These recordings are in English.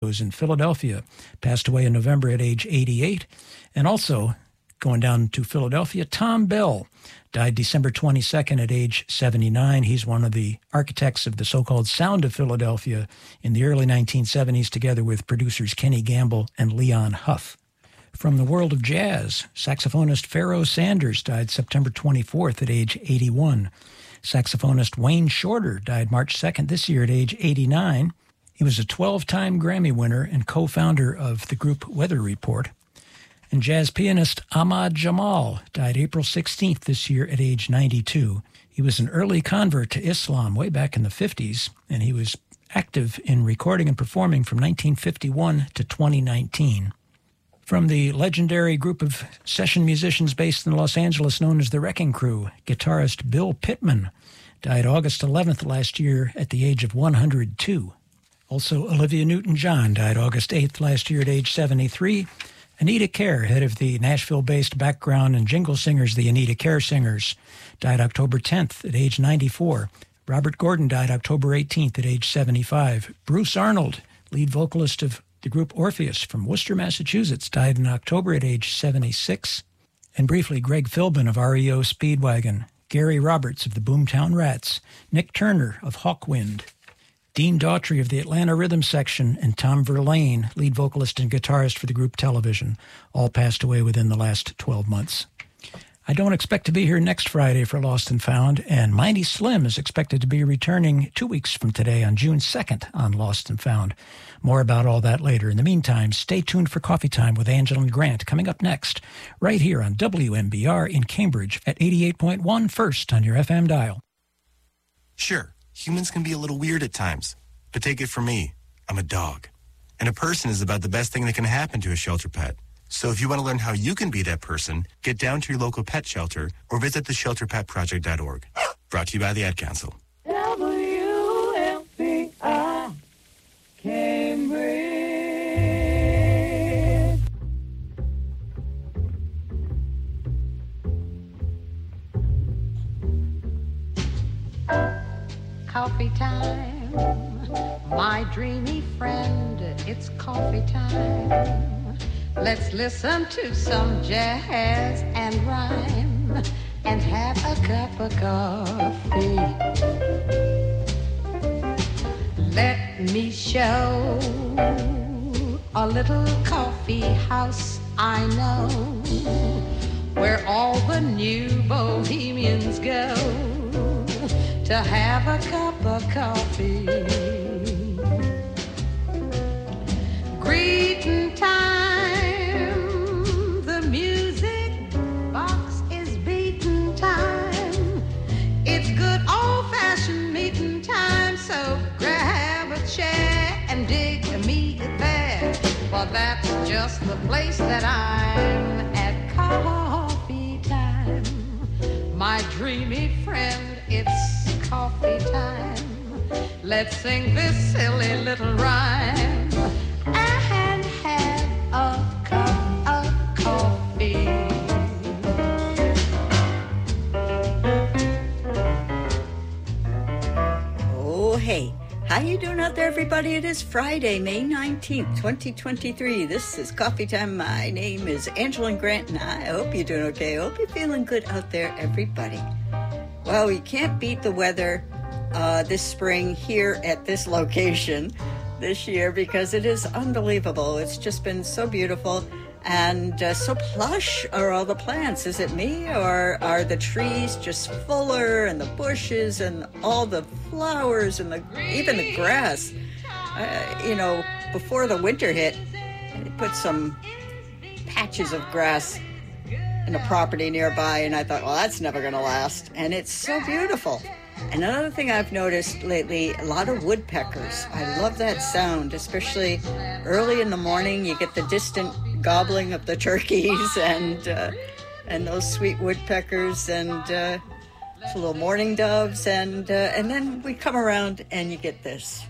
who was in Philadelphia, passed away in November at age 88. And also, going down to Philadelphia, Tom Bell died December 22nd at age 79. He's one of the architects of the so-called Sound of Philadelphia in the early 1970s, together with producers Kenny Gamble and Leon Huff. From the world of jazz, saxophonist Pharoah Sanders died September 24th at age 81. Saxophonist Wayne Shorter died March 2nd this year at age 89. He was a 12-time Grammy winner and co-founder of the group Weather Report. And jazz pianist Ahmad Jamal died April 16th this year at age 92. He was an early convert to Islam way back in the 50s, and he was active in recording and performing from 1951 to 2019. From the legendary group of session musicians based in Los Angeles known as the Wrecking Crew, guitarist Bill Pittman died August 11th last year at the age of 102. Also, Olivia Newton-John died August 8th last year at age 73. Anita Kerr, head of the Nashville-based background and jingle singers, the Anita Kerr Singers, died October 10th at age 94. Robert Gordon died October 18th at age 75. Bruce Arnold, lead vocalist of the group Orpheus from Worcester, Massachusetts, died in October at age 76. And briefly, Greg Philbin of REO Speedwagon, Gary Roberts of the Boomtown Rats, Nick Turner of Hawkwind, Dean Daughtry of the Atlanta Rhythm Section, and Tom Verlaine, lead vocalist and guitarist for the group Television, all passed away within the last 12 months. I don't expect to be here next Friday for Lost and Found, and Mighty Slim is expected to be returning 2 weeks from today on June 2nd on Lost and Found. More about all that later. In the meantime, stay tuned for Coffee Time with Angela Grant coming up next, right here on WMBR in Cambridge at 88.1 first on your FM dial. Sure. Humans can be a little weird at times, but take it from me, I'm a dog. And a person is about the best thing that can happen to a shelter pet. So if you want to learn how you can be that person, get down to your local pet shelter or visit theshelterpetproject.org. Brought to you by the Ad Council. WMBR, Cambridge. Coffee time, my dreamy friend, it's coffee time. Let's listen to some jazz and rhyme and have a cup of coffee. Let me show a little coffee house I know where all the new bohemians go to have a cup of coffee. Greeting time, the music box is beating time. It's good old-fashioned meeting time, so grab a chair and dig me there, for that's just the place that I'm at. Coffee time, my dreamy friend, it's coffee time. Let's sing this silly little rhyme and have a cup of coffee. Oh, hey. How you doing out there, everybody? It is Friday, May 19th, 2023. This is Coffee Time. My name is Angela Grant, and I hope you're doing okay. I hope you're feeling good out there, everybody. Well, you can't beat the weather this spring here at this location this year because it is unbelievable. It's just been so beautiful and so plush are all the plants. Is it me or are the trees just fuller and the bushes and all the flowers and even the grass? Before the winter hit, they put some patches of grass in a property nearby, and I thought, well, that's never going to last. And it's so beautiful. And another thing I've noticed lately, a lot of woodpeckers. I love that sound, especially early in the morning. You get the distant gobbling of the turkeys and those sweet woodpeckers and it's a little mourning doves. And then we come around and you get this.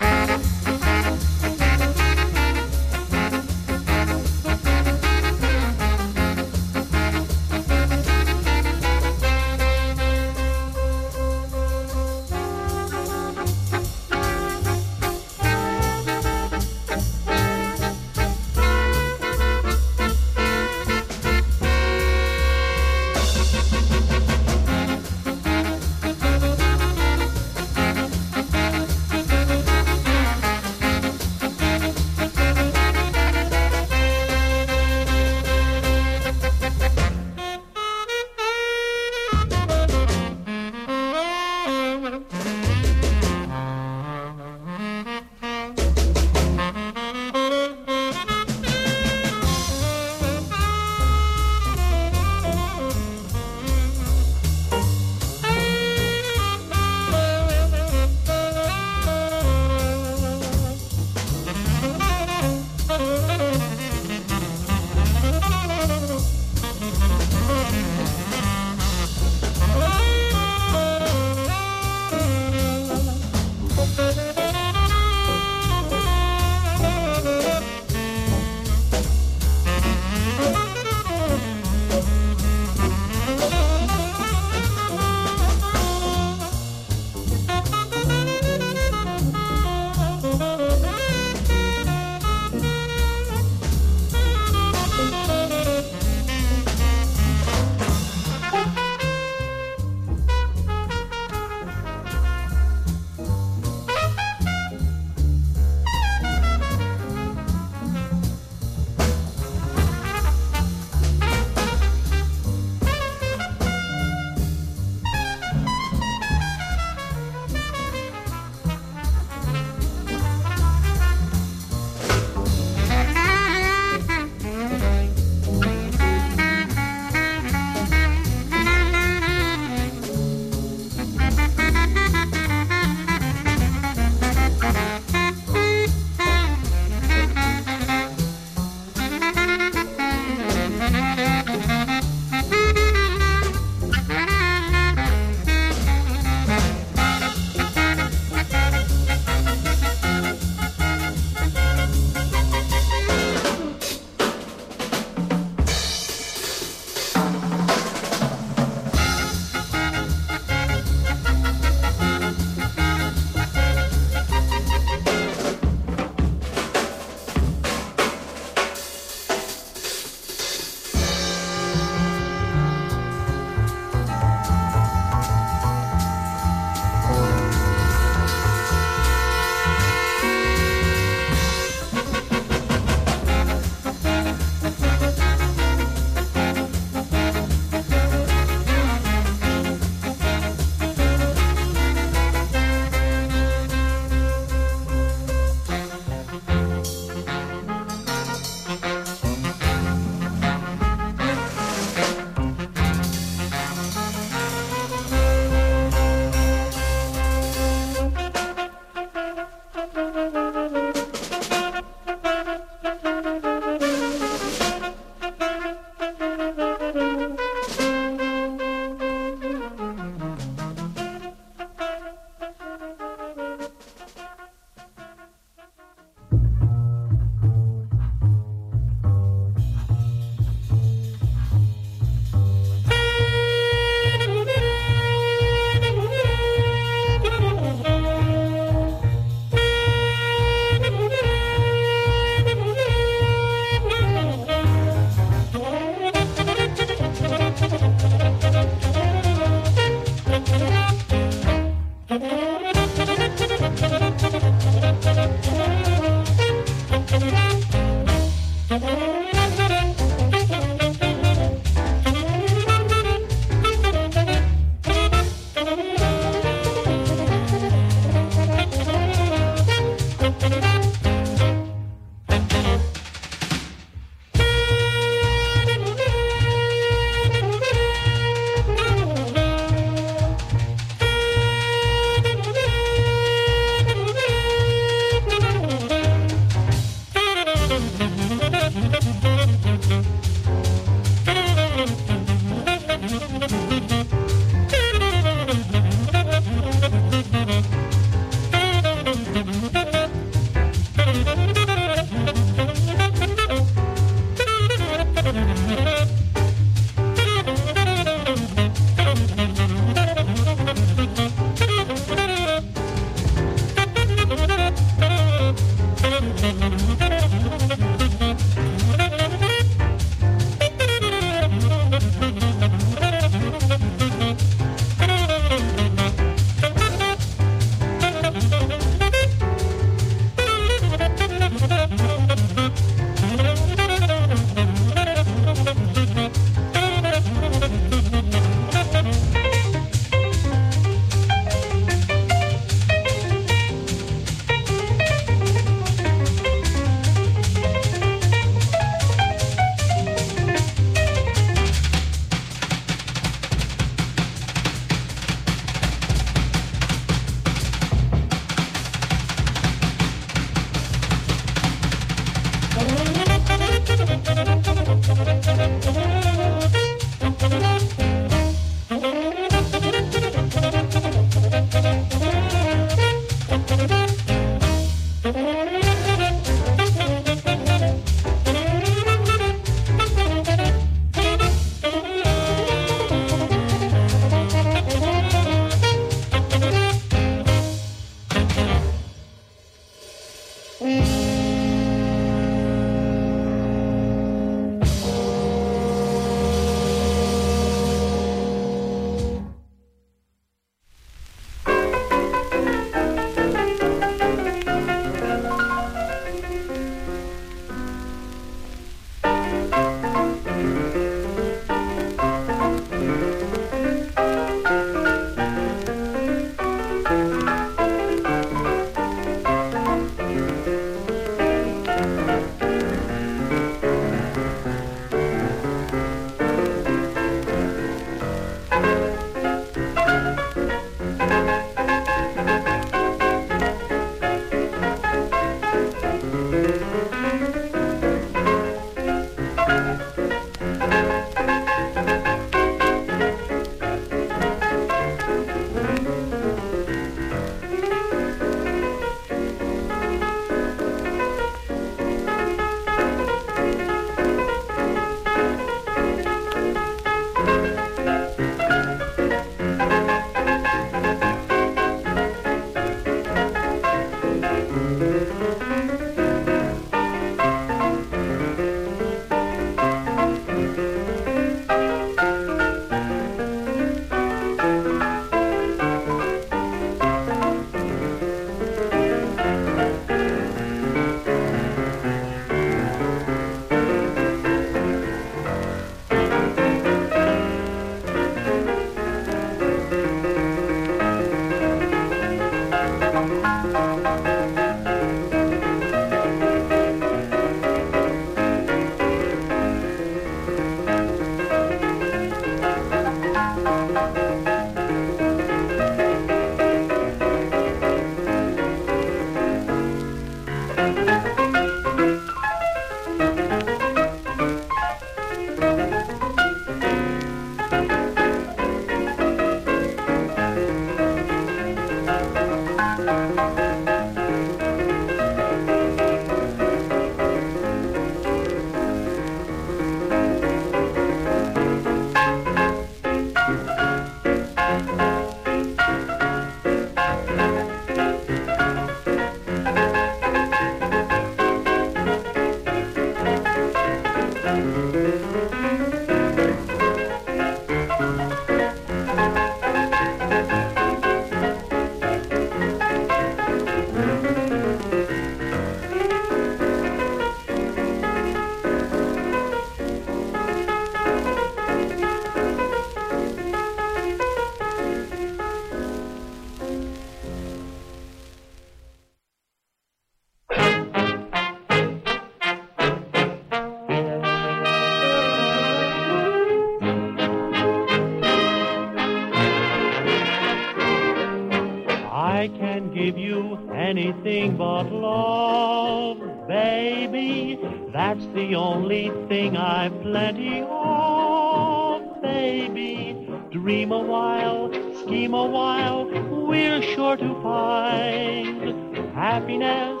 anything but love, baby. That's the only thing I've plenty of, baby. Dream a while, scheme a while, we're sure to find happiness.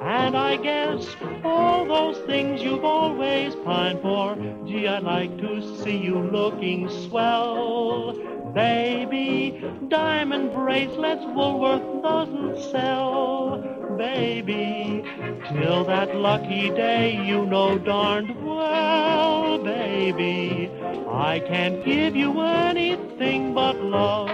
And I guess all those things you've always pined for. Gee, I'd like to see you looking swell, baby. Diamond bracelets Woolworth doesn't sell, baby. Till that lucky day, you know darned well, baby, I can't give you anything but love.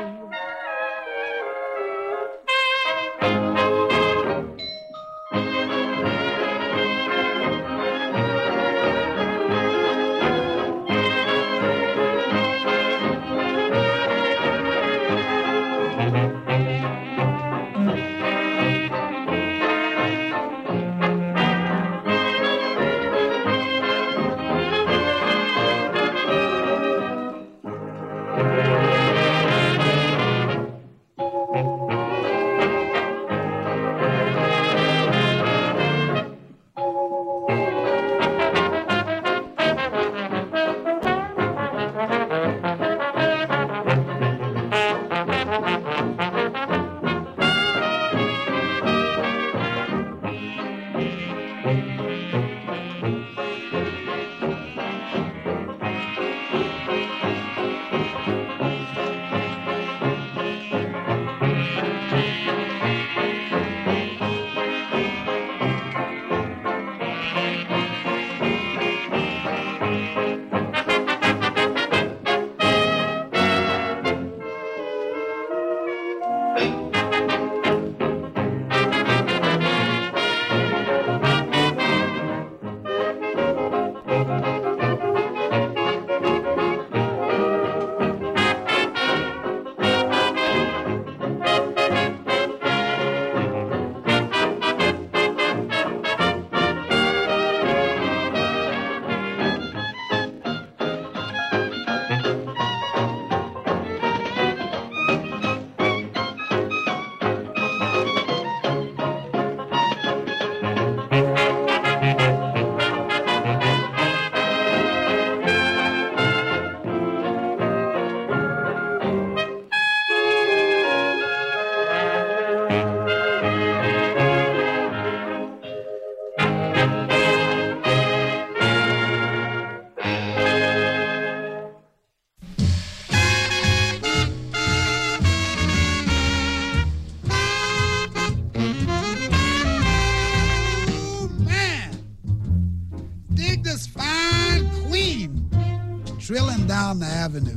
Down the avenue.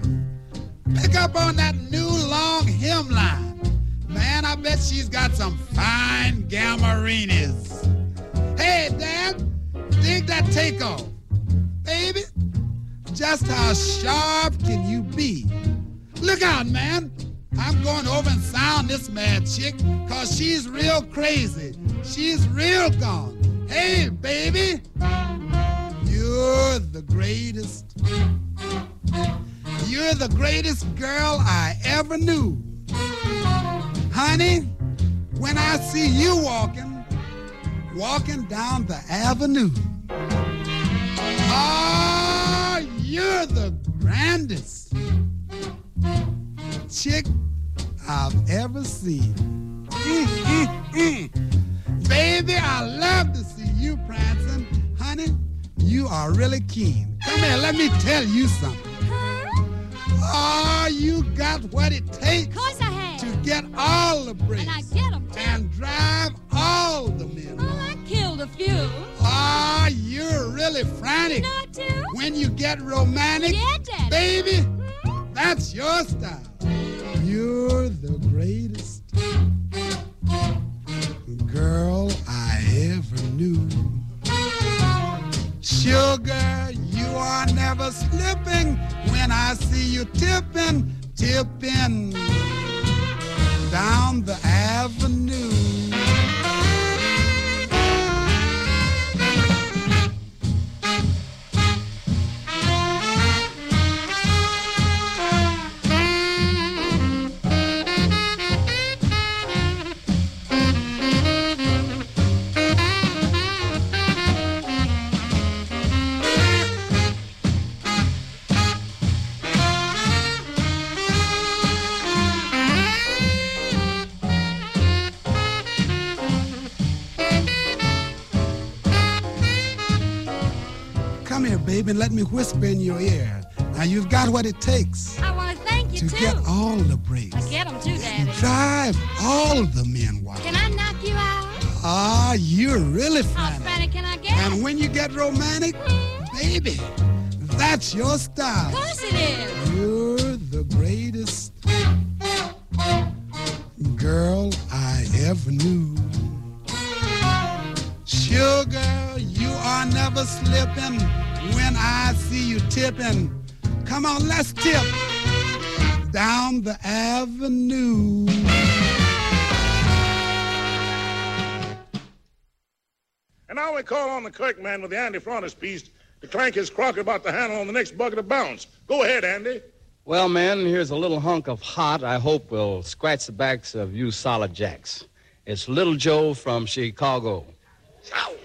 Pick up on that new long hemline. Man, I bet she's got some fine gamarinis. Hey, Dad, dig that takeoff. Baby, just how sharp can you be? Look out, man. I'm going over and sound this mad chick because she's real crazy. She's real gone. Hey, baby, you're the greatest. You're the greatest girl I ever knew. Honey, when I see you walking down the avenue, oh, you're the grandest chick I've ever seen. Baby, I love to see you prancing. Honey, you are really keen. Come here, let me tell you something. Oh, you got what it takes to get all the breaks and drive all the men. Oh, I killed a few. Oh, you're really frantic when you get romantic. Yeah, Daddy. Baby, that's your style. You're the greatest girl I ever knew. Sugar, you are never slipping. When I see you tipping down the avenue. baby, and let me whisper in your ear. Now, you've got what it takes. I want to thank you, too. To get all the breaks. I get them, too, Daddy. You drive all the men wild. Can I knock you out? Ah, you're really funny. How funny can I get? And when you get romantic, baby, that's your style. Of course it is. You're the greatest girl I ever knew. Sugar, you are never slipping when I see you tipping. Come on, let's tip down the avenue. And now we call on the Kirk man with the Andy Frontis piece to clank his crocker about the handle on the next bucket of bounce. Go ahead, Andy. Well, men, here's a little hunk of hot I hope will scratch the backs of you solid jacks. It's Little Joe from Chicago. Ow.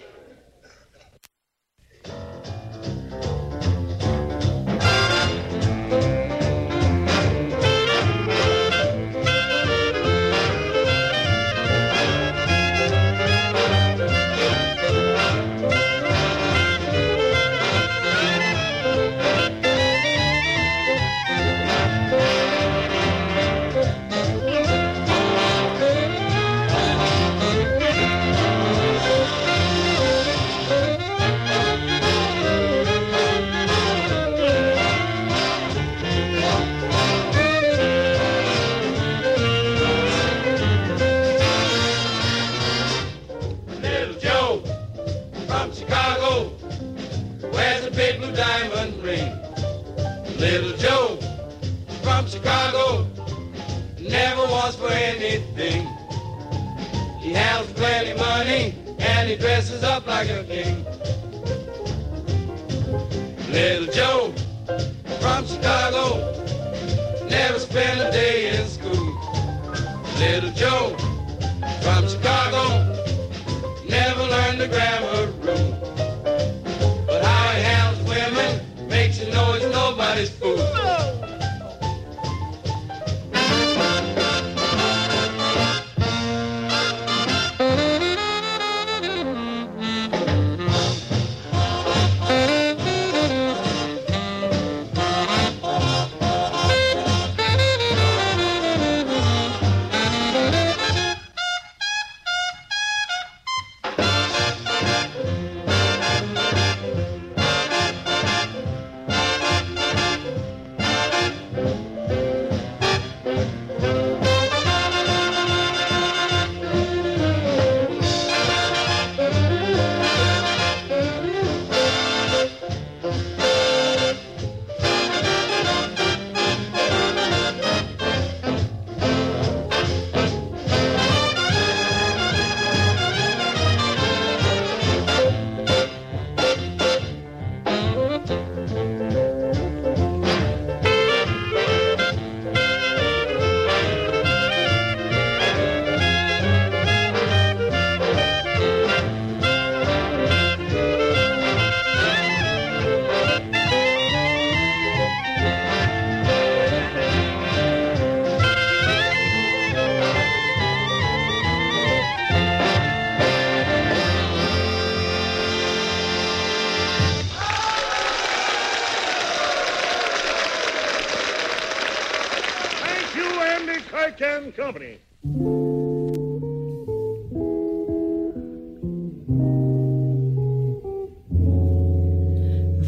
Company.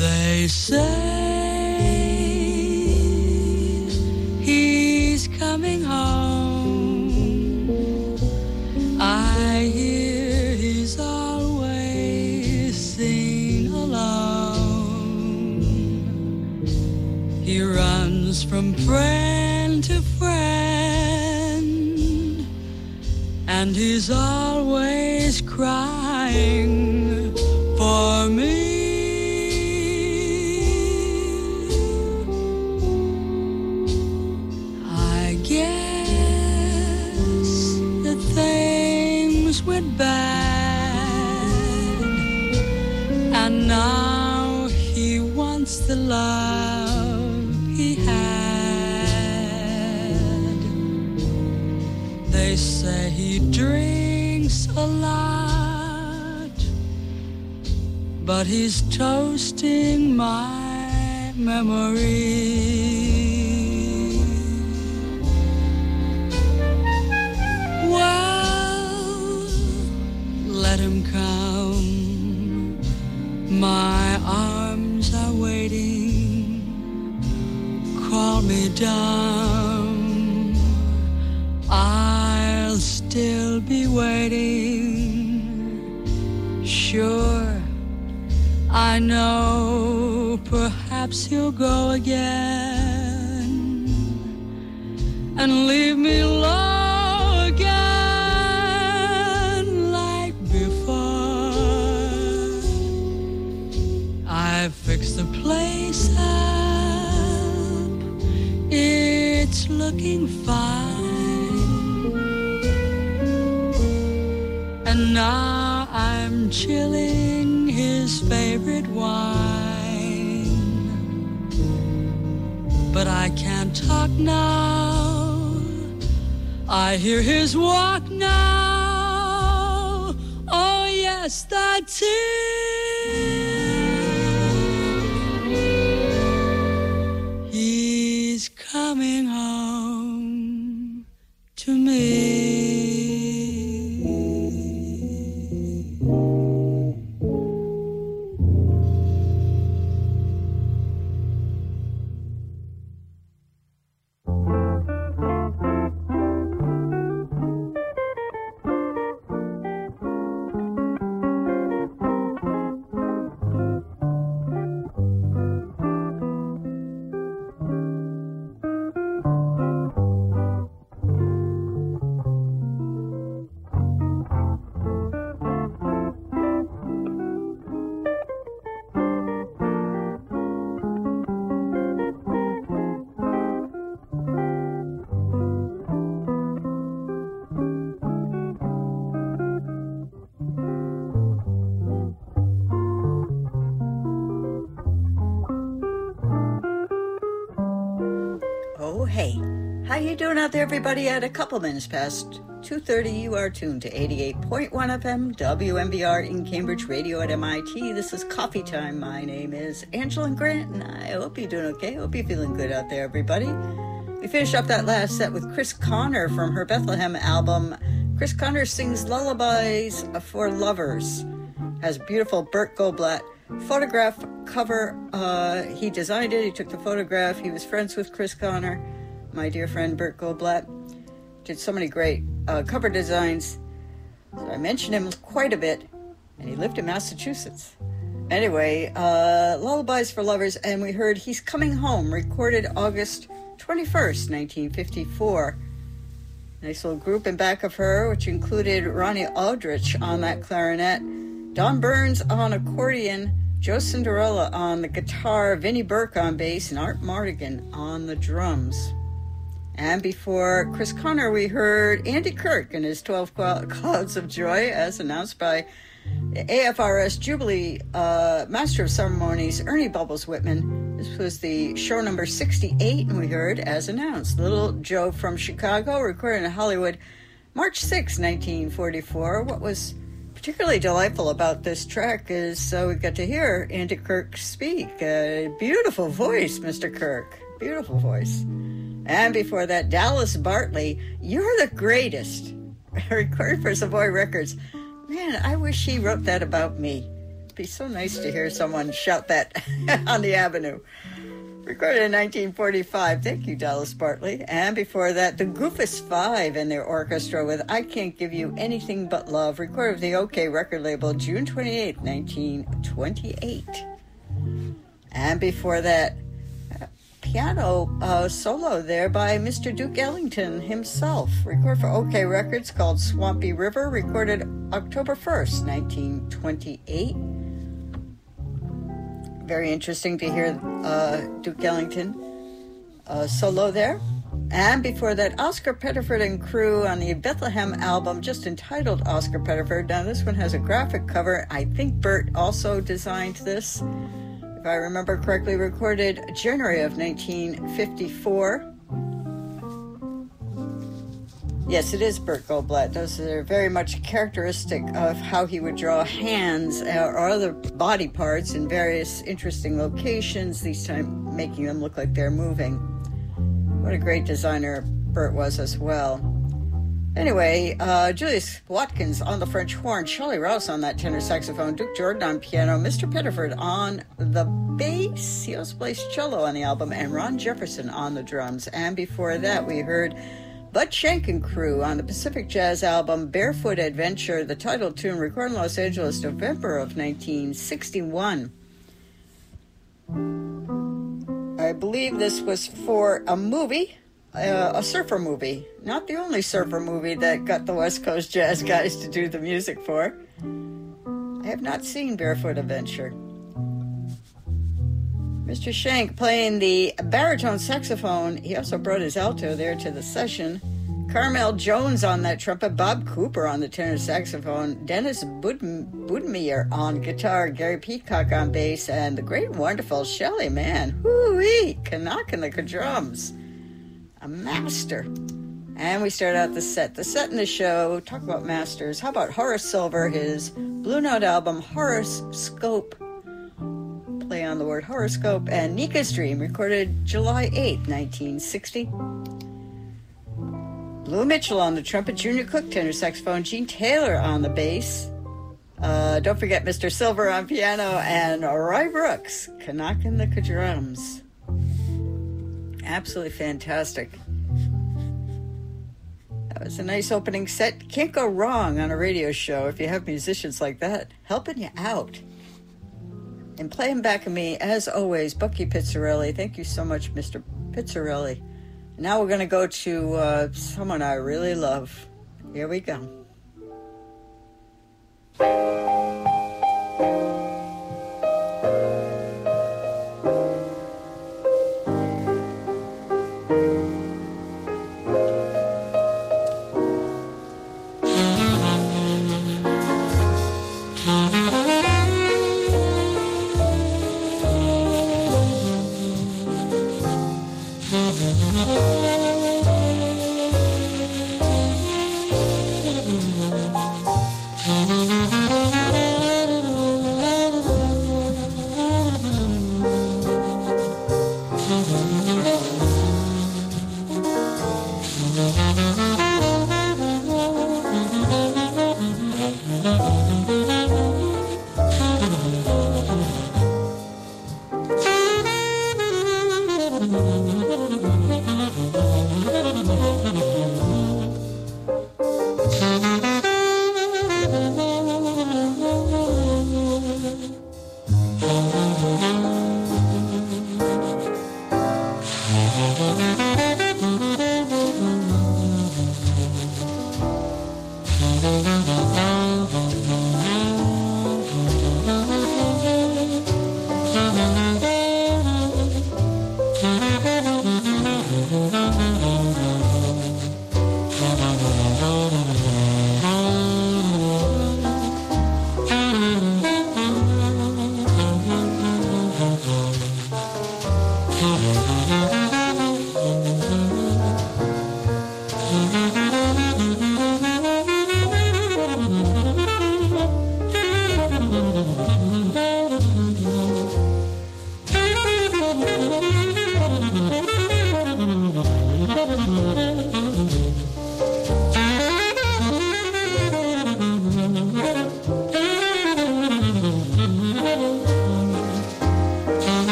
They say he's coming home. I hear he's always seen alone. He runs from friend to friend, and he's always crying for me. I guess that things went bad, and now he wants the love he had. They say he drinks a lot, but he's toasting my memory. Well, let him come, my arms are waiting, call me down, I'll still be waiting, sure I know, perhaps you'll go again and leave me low again like before. I've fixed the place up, it's looking fine, and now I'm chilling his favorite wine, but I can't talk now, I hear his walk now, oh yes, that's it, he's coming home to me. Everybody, at a couple minutes past 2:30, you are tuned to 88.1 FM WMBR in Cambridge, radio at MIT. This is Coffee Time. My name is Angela Grant, and I hope you're doing okay. Hope you're feeling good out there, everybody. We finished up that last set with Chris Connor from her Bethlehem album. Chris Connor sings Lullabies for Lovers. Has a beautiful Burt Goldblatt photograph cover. He designed it. He took the photograph. He was friends with Chris Connor. My dear friend Burt Goldblatt did so many great cover designs. So I mentioned him quite a bit, and he lived in Massachusetts. Anyway, Lullabies for Lovers, and we heard He's Coming Home, recorded August 21st, 1954. Nice little group in back of her, which included Ronnie Aldrich on that clarinet, Don Burns on accordion, Joe Cinderella on the guitar, Vinnie Burke on bass, and Art Mardigan on the drums. And before Chris Connor, we heard Andy Kirk and his 12 Clouds of Joy, as announced by the AFRS Jubilee Master of Ceremonies, Ernie Bubbles Whitman. This was the show number 68, and we heard, as announced, Little Joe from Chicago, recorded in Hollywood March 6, 1944. What was particularly delightful about this track is we got to hear Andy Kirk speak. Beautiful voice, Mr. Kirk. Beautiful voice. And before that, Dallas Bartley, You're the Greatest, recorded for Savoy Records. Man, I wish he wrote that about me. It'd be so nice to hear someone shout that on the avenue. Recorded in 1945. Thank you, Dallas Bartley. And before that, the Goofus Five and their orchestra with I Can't Give You Anything But Love, recorded with the OK record label June 28, 1928. And before that, piano solo there by Mr. Duke Ellington himself, recorded for OK Records, called Swampy River, recorded October 1st, 1928. Very interesting to hear Duke Ellington solo there. And before that, Oscar Pettiford and crew on the Bethlehem album, just entitled Oscar Pettiford. Now this one has a graphic cover. I think Burt also designed this, if I remember correctly, recorded January of 1954. Yes, it is Burt Goldblatt. Those are very much characteristic of how he would draw hands or other body parts in various interesting locations, these time making them look like they're moving. What a great designer Burt was as well. Anyway, Julius Watkins on the French horn, Charlie Rouse on that tenor saxophone, Duke Jordan on piano, Mr. Pettiford on the bass, he also plays cello on the album, and Ron Jefferson on the drums. And before that, we heard Bud Shank and Crew on the Pacific Jazz album, Barefoot Adventure, the title tune, recorded in Los Angeles, November of 1961. I believe this was for a movie. A surfer movie, not the only surfer movie that got the West Coast Jazz guys to do the music for. I have not seen Barefoot Adventure. Mr. Shank playing the baritone saxophone. He also brought his alto there to the session. Carmel Jones on that trumpet, Bob Cooper on the tenor saxophone, Dennis Budmeyer on guitar, Gary Peacock on bass, and the great and wonderful Shelly Mann. Hoo-wee, Canuck and the drums. A master. And we start out the set. The set in the show, talk about masters. How about Horace Silver, his Blue Note album, Horoscope. Play on the word horoscope. And Nika's Dream, recorded July 8, 1960. Lou Mitchell on the trumpet, Junior Cook tenor saxophone, Gene Taylor on the bass. Don't forget Mr. Silver on piano, and Roy Brooks, Canuck and the drums. Absolutely fantastic. That was a nice opening set. Can't go wrong on a radio show if you have musicians like that helping you out. And playing back at me, as always, Bucky Pizzarelli. Thank you so much, Mr. Pizzarelli. Now we're going to go to someone I really love. Here we go.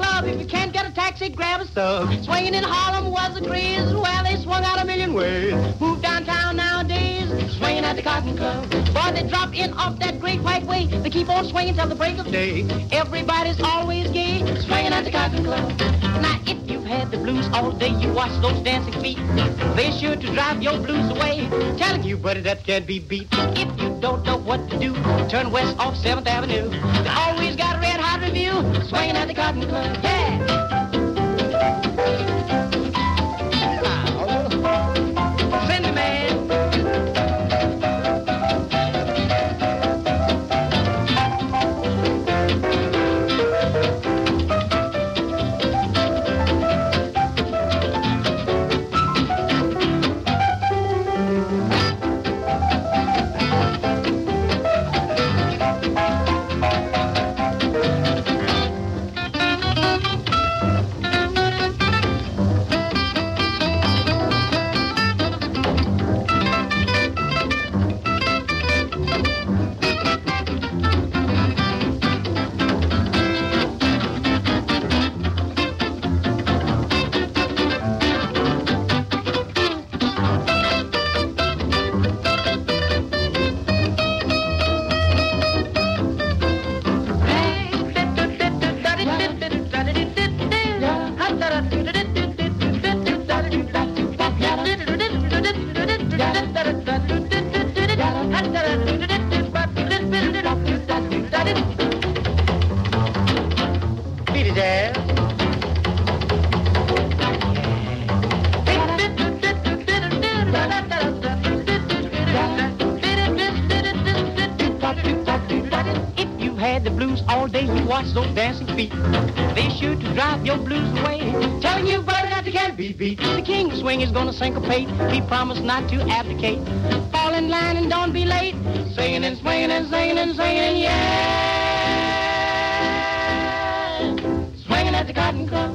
club. If you can't get a taxi, grab a stub. Swinging in Harlem was the craze. Well, they swung out a million ways. Move downtown nowadays, swinging at the Cotton Club. Boy, they drop in off that great white way. They keep on swinging till the break of day. Everybody's always gay, swinging at the Cotton Club. Now, if you've had the blues all day, you watch those dancing feet. They're sure to drive your blues away. Telling you, buddy, that can't be beat. If you don't know what to do, turn west off 7th Avenue. They always got a red-hot review, swinging at the Cotton Club. Yeah! Send the man. Those dancing feet, they sure to drive your blues away. Telling you, buddy, that you can't be beat. The king of swing is gonna syncopate. He promised not to abdicate. Fall in line and don't be late. Singing and swinging and singing and singing, yeah. Swinging at the Cotton Club.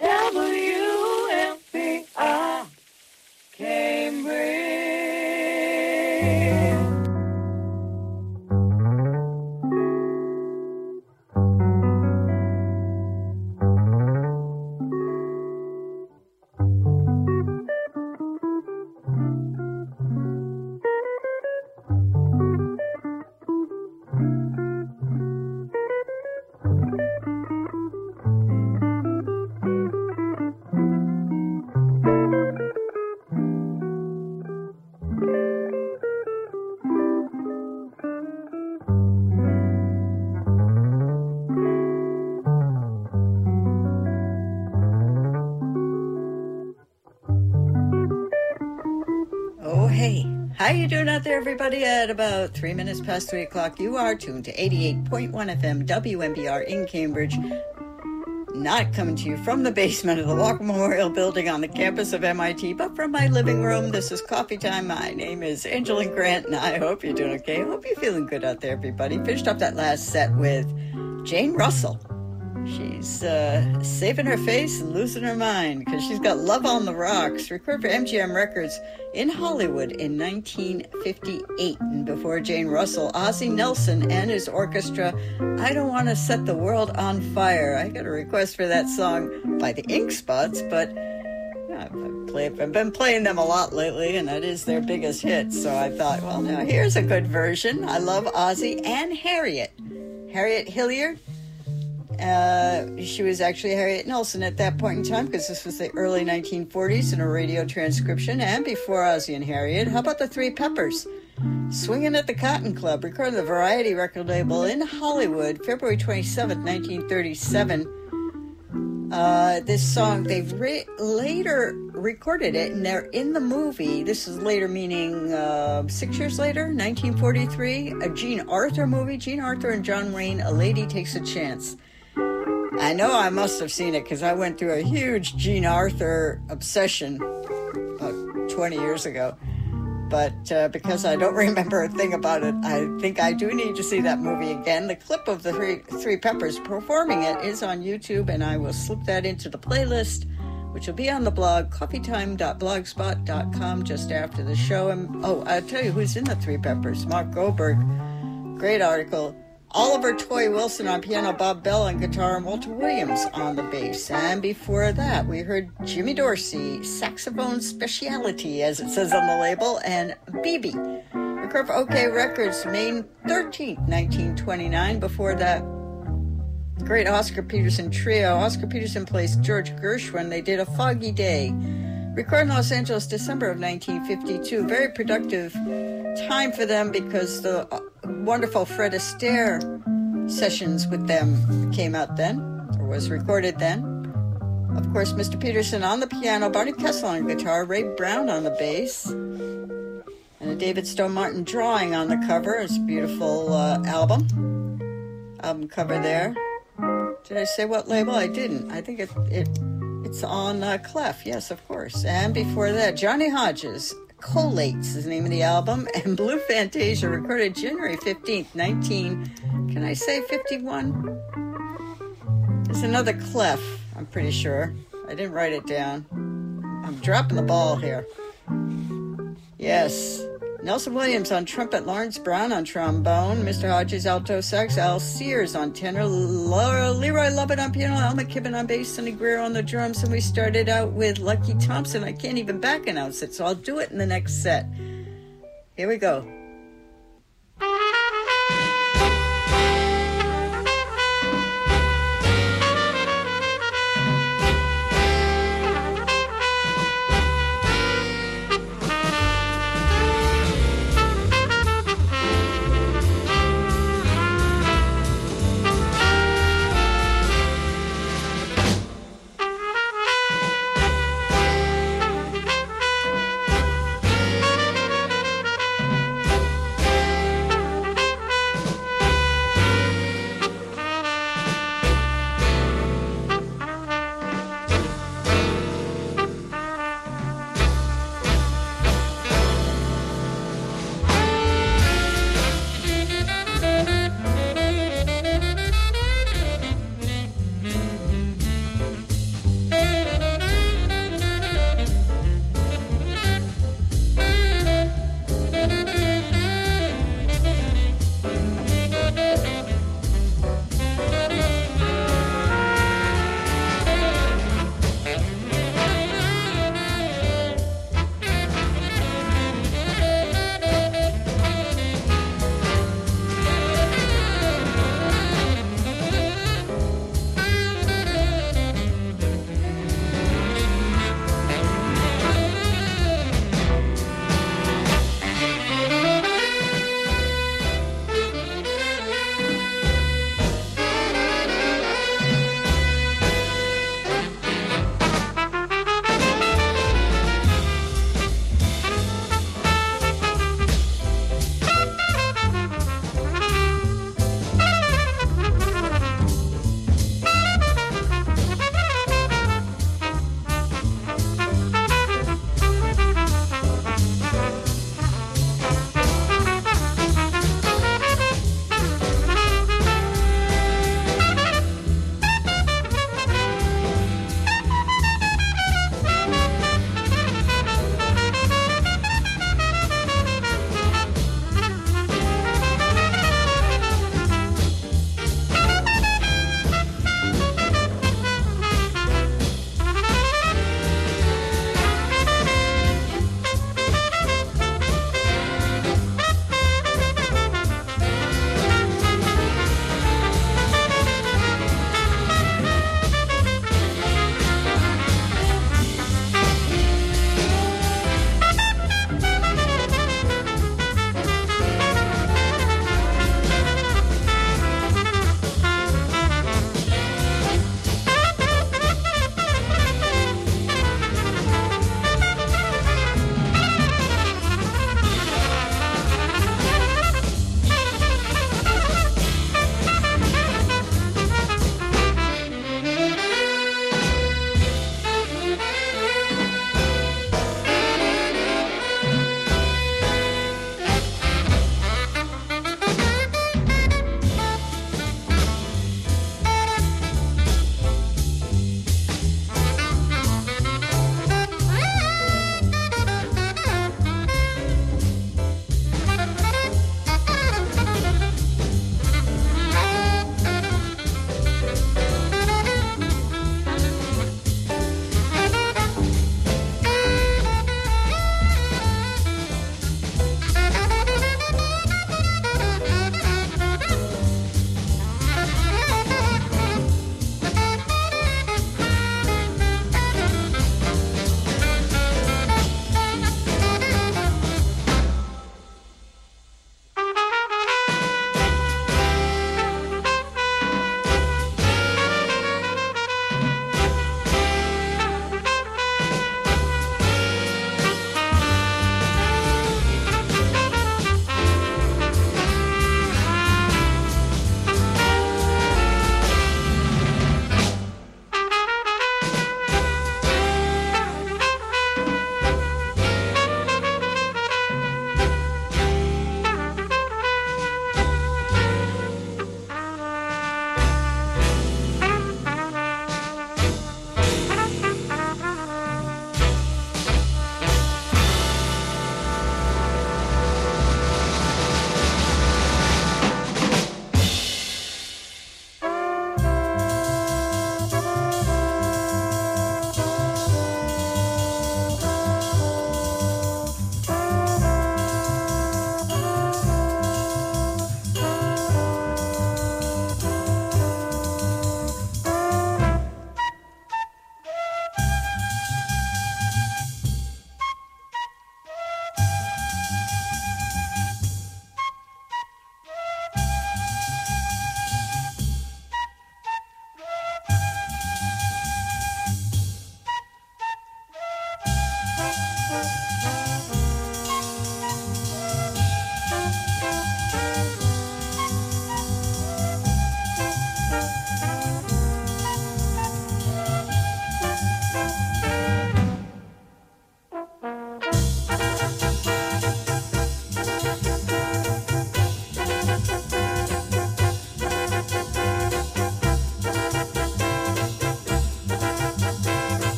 WMBR, Cambridge. How you doing out there, everybody? At about 3 minutes past 3 o'clock, you are tuned to 88.1 FM WMBR in Cambridge. Not coming to you from the basement of the Walker Memorial Building on the campus of MIT, but from my living room. This is Coffee Time. My name is Angela Grant, and I hope you're doing okay. I hope you're feeling good out there, everybody. Finished up that last set with Jane Russell She's saving her face and losing her mind because she's got Love on the Rocks, recorded for MGM Records in Hollywood in 1958. And before Jane Russell, Ozzie Nelson and his orchestra, I Don't Want to Set the World on Fire. I got a request for that song by the Ink Spots, but I've been playing them a lot lately, and that is their biggest hit. So I thought, well, now here's a good version. I love Ozzie and Harriet Hilliard. She was actually Harriet Nelson at that point in time, because this was the early 1940s in a radio transcription, and before Ozzie and Harriet. How about the Three Peppers? Swinging at the Cotton Club, recorded the Variety record label in Hollywood, February 27, 1937. This song, they later recorded it, and they're in the movie. This is later, meaning 6 years later, 1943, a Gene Arthur movie, Gene Arthur and John Wayne, A Lady Takes a Chance. I know I must have seen it because I went through a huge Gene Arthur obsession about 20 years ago. But because I don't remember a thing about it, I think I do need to see that movie again. The clip of the Three Peppers performing it is on YouTube, and I will slip that into the playlist, which will be on the blog, coffeetime.blogspot.com, just after the show. And I'll tell you who's in the Three Peppers. Mark Goldberg, great article. Oliver Toy Wilson on piano, Bob Bell on guitar, and Walter Williams on the bass. And before that, we heard Jimmy Dorsey, saxophone speciality, as it says on the label, and BB. Recorded for OK Records, May 13, 1929. Before that, great Oscar Peterson trio. Oscar Peterson plays George Gershwin. They did A Foggy Day. Recorded in Los Angeles, December of 1952. Very productive time for them because the wonderful Fred Astaire sessions with them came out then, or was recorded then. Of course, Mr. Peterson on the piano, Barney Kessel on guitar, Ray Brown on the bass, and a David Stone Martin drawing on the cover. It's a beautiful album cover there. Did I say what label? I didn't. I think it's on Clef, yes, of course. And before that, Johnny Hodges, Collates is the name of the album, and Blue Fantasia, recorded January 15th, 51. There's another Clef, I'm pretty sure. I didn't write it down. I'm dropping the ball here. Yes. Nelson Williams on trumpet, Lawrence Brown on trombone, Mr. Hodges alto sax, Al Sears on tenor, Leroy Lovett on piano, Al McKibben on bass, Sonny Greer on the drums, and we started out with Lucky Thompson. I can't even back announce it, so I'll do it in the next set. Here we go.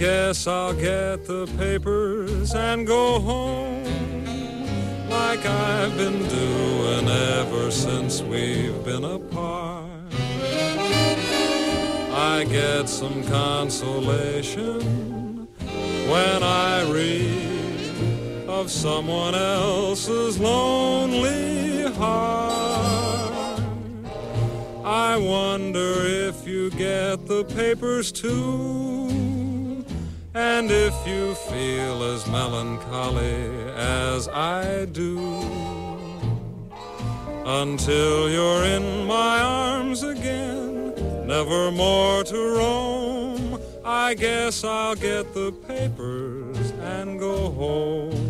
Guess I'll get the papers and go home like I've been doing ever since we've been apart. I get some consolation when I read of someone else's lonely heart. I wonder if you get the papers too, and if you feel as melancholy as I do, until you're in my arms again, never more to roam, I guess I'll get the papers and go home.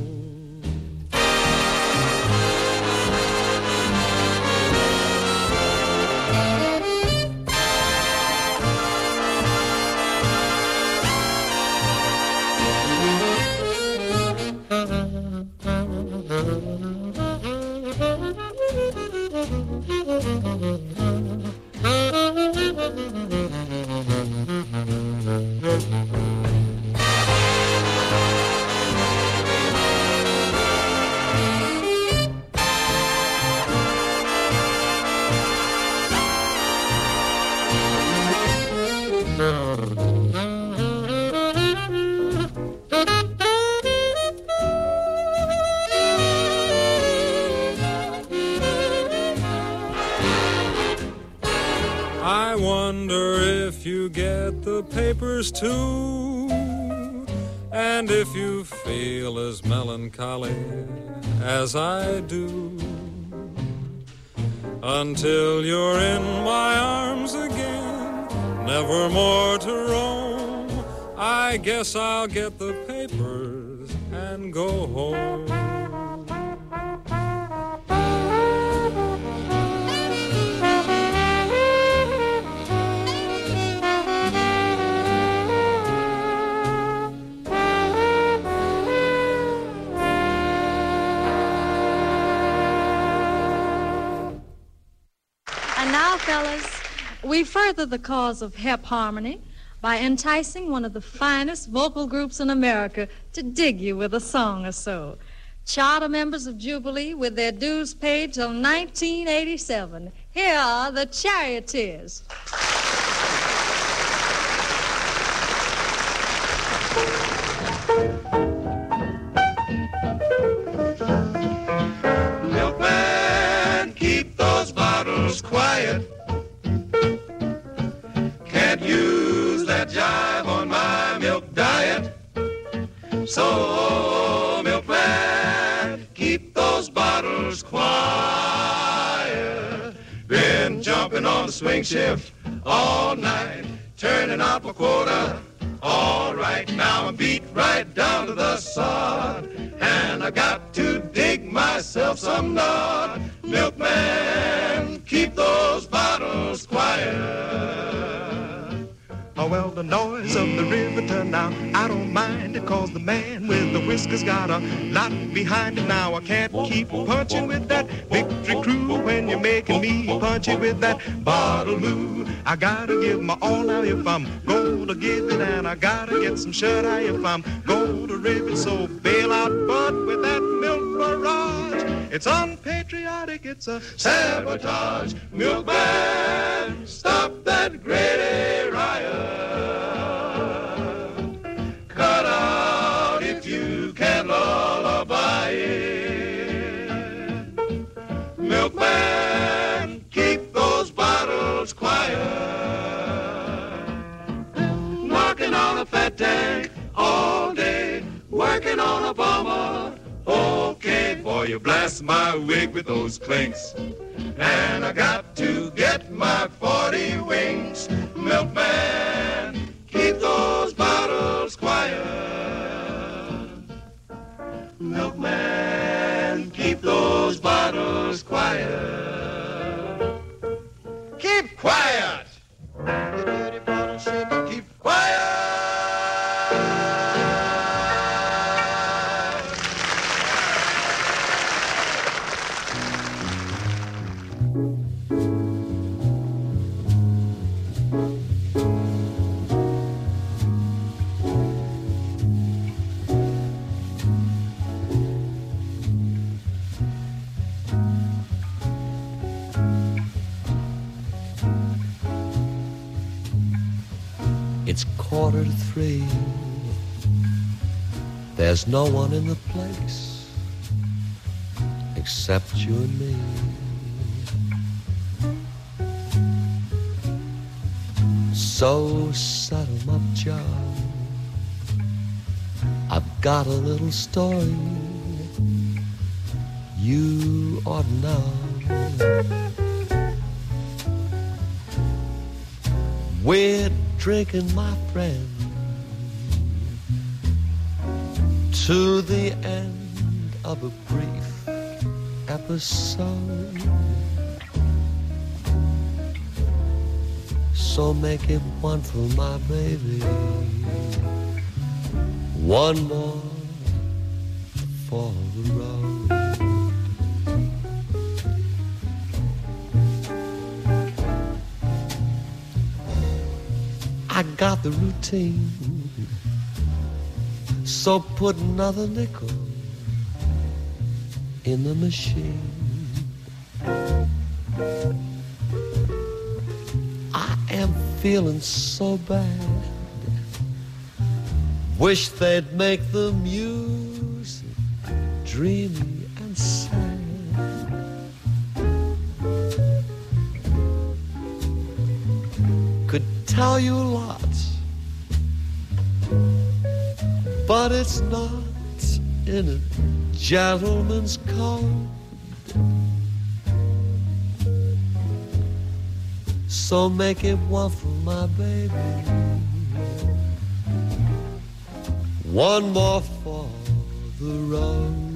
Papers too, and if you feel as melancholy as I do, until you're in my arms again, never more to roam, I guess I'll get the papers and go home. Fellas, we further the cause of hip harmony by enticing one of the finest vocal groups in America to dig you with a song or so. Charter members of Jubilee with their dues paid till 1987. Here are the Charioteers. Milkman, keep those bottles quiet. Use that jive on my milk diet. So, milkman, keep those bottles quiet. Been jumping on the swing shift all night, turning up a quarter. All right, now I'm beat right down to the sod, and I got to dig myself some nod. Milkman, keep those bottles quiet. Oh, well, the noise of the river turned out, I don't mind it, cause the man with the whiskers got a lot behind it now. I can't keep punching with that victory crew when you're making me punch it with that bottle move. I gotta give my all out if I'm going to give it, and I gotta get some shut eye if I'm going to rip it. So bail out Bud with that milk barrage. It's unpatriotic, it's a sabotage. Milkman, stop that great riot. Cut out if you can lullaby it. Milkman, keep those bottles quiet. Knocking on a fat tank all day, working on a bomber. Okay, boy, you blast my wig with those clinks, and I got to get my 40 wings. Milkman, keep those bottles quiet. Milkman, keep those bottles quiet. Keep quiet! The dirty bottle should keep quiet! It's 2:45. There's no one in the place except you and me. So settle my job. I've got a little story you ought to know. We're drinking, my friend, to the end of a brief episode. So make it one for my baby, one more for the road. I got the routine, so put another nickel in the machine. I am feeling so bad, wish they'd make the music dreamy and sad. Could tell you lots, but it's not in a gentleman's code. So make it one for my baby, one more for the road.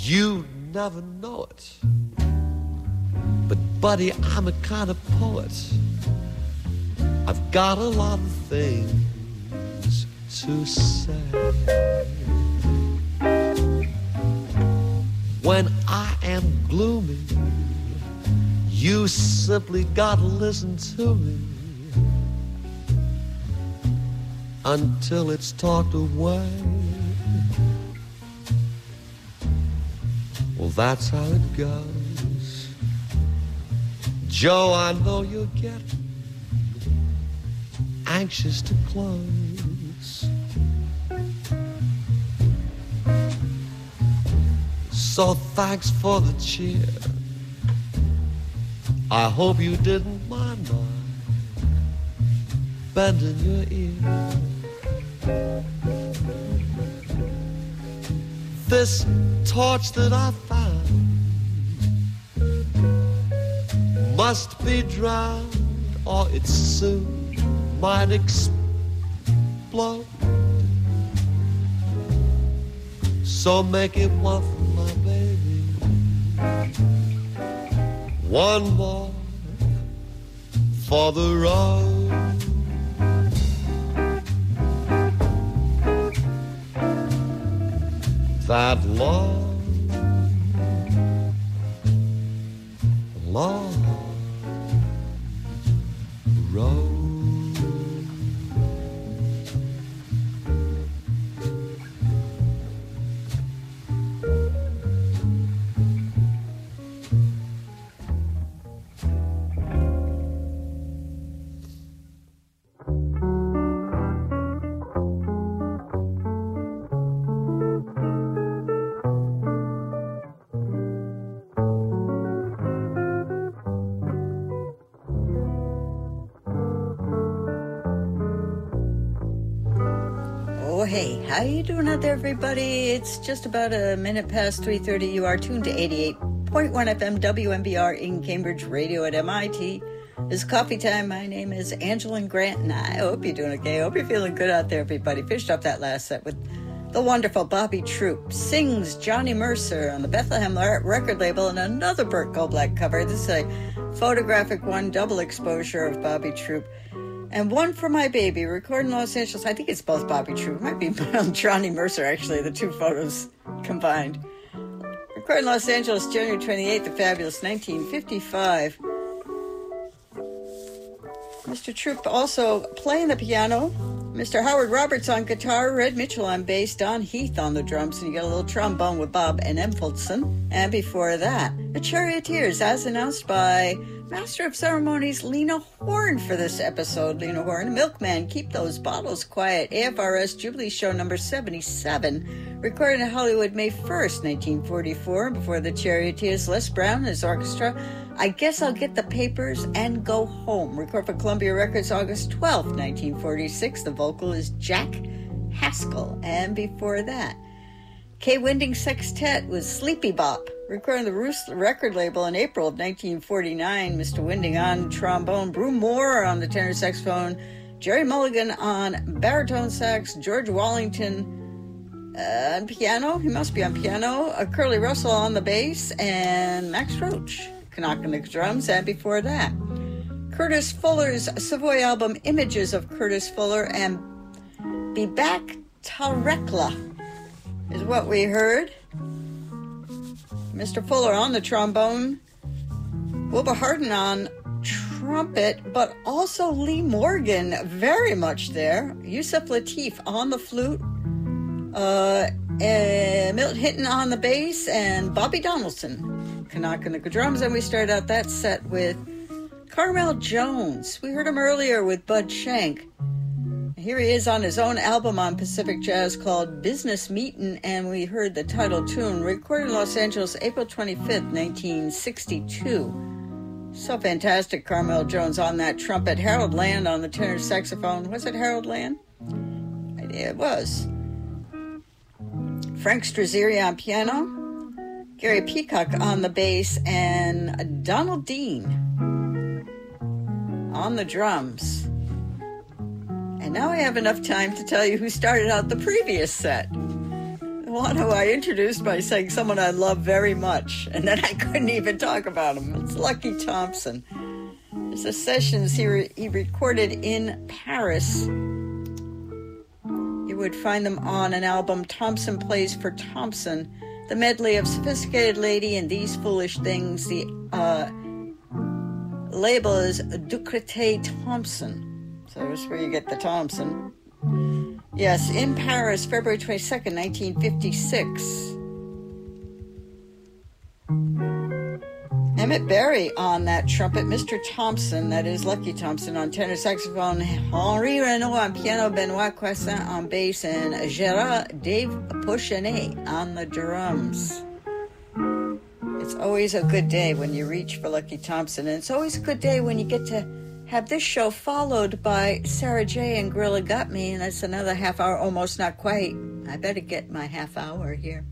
You never know it, but buddy, I'm a kind of poet. I've got a lot of things to say. When I am gloomy, you simply gotta listen to me until it's talked away. Well, that's how it goes. Joe, I know you'll get anxious to close. So thanks for the cheer. I hope you didn't mind my bending your ear. This torch that I found must be drowned, or it soon might explode. So make it one for my baby, one more for the road. That long, long road. How you doing out there, everybody? It's just about a minute past 3:30. You are tuned to 88.1 FM WMBR in Cambridge, radio at MIT. It's coffee time. My name is Angela Grant, and I hope you're doing okay. I hope you're feeling good out there, everybody. Finished up that last set with the wonderful Bobby Troop. Sings Johnny Mercer on the Bethlehem record label, and another Burt Goldblatt cover. This is a photographic one, double exposure of Bobby Troop. And one for my baby, recorded in Los Angeles. I think it's both Bobby Troop. It might be Johnny Mercer, actually, the two photos combined. Recorded in Los Angeles, January 28th, the fabulous 1955. Mr. Troop also playing the piano Mr. Howard Roberts on guitar, Red Mitchell on bass, Don Heath on the drums, and you got a little trombone with Bob and Empfeldson. And before that, the Charioteers, as announced by Master of Ceremonies Lena Horne for this episode. Lena Horne, Milkman, Keep Those Bottles Quiet, AFRS Jubilee Show number 77, recorded in Hollywood May 1st, 1944. Before the Charioteers, Les Brown and his orchestra, I Guess I'll Get the Papers and Go Home, recorded for Columbia Records August 12th, 1946. The vocal is Jack Haskell. And before that, Kay Winding Sextet with Sleepy Bop, recording the Roost record label in April of 1949. Mr. Winding on trombone, Brew Moore on the tenor saxophone, Jerry Mulligan on baritone sax, George Wallington on piano, he must be on piano, Curly Russell on the bass, and Max Roach knocking the drums. And before that, Curtis Fuller's Savoy album Images of Curtis Fuller and Bebak Tarekla is what we heard. Mr. Fuller on the trombone, Wilbur Hardin on trumpet, but also Lee Morgan very much there, Yusuf Lateef on the flute, Milton Hinton on the bass, and Bobby Donaldson knocking the drums. And we started out that set with Carmel Jones. We heard him earlier with Bud Shank. Here he is on his own album on Pacific Jazz called Business Meetin', and we heard the title tune, recorded in Los Angeles April 25th, 1962. So fantastic, Carmel Jones on that trumpet, Harold Land on the tenor saxophone. Was it Harold Land? It was. Frank Strazzeri on piano, Gary Peacock on the bass, and Donald Dean on the drums. And now I have enough time to tell you who started out the previous set. The one who I introduced by saying someone I love very much, and then I couldn't even talk about him. It's Lucky Thompson. There's a sessions he recorded in Paris. You would find them on an album, Thompson Plays for Thompson, the medley of Sophisticated Lady and These Foolish Things. The label is Ducretet Thompson. So that's where you get the Thompson. Yes, in Paris, February 22nd, 1956. Emmett Berry on that trumpet, Mr. Thompson, that is Lucky Thompson on tenor saxophone, Henri Renaud on piano, Benoit Croissant on bass, and Gérard Dave Pochenet on the drums. It's always a good day when you reach for Lucky Thompson, and it's always a good day when you get to have this show followed by Sarah J. and Gorilla Got Me, and that's another half hour, almost not quite. I better get my half hour here.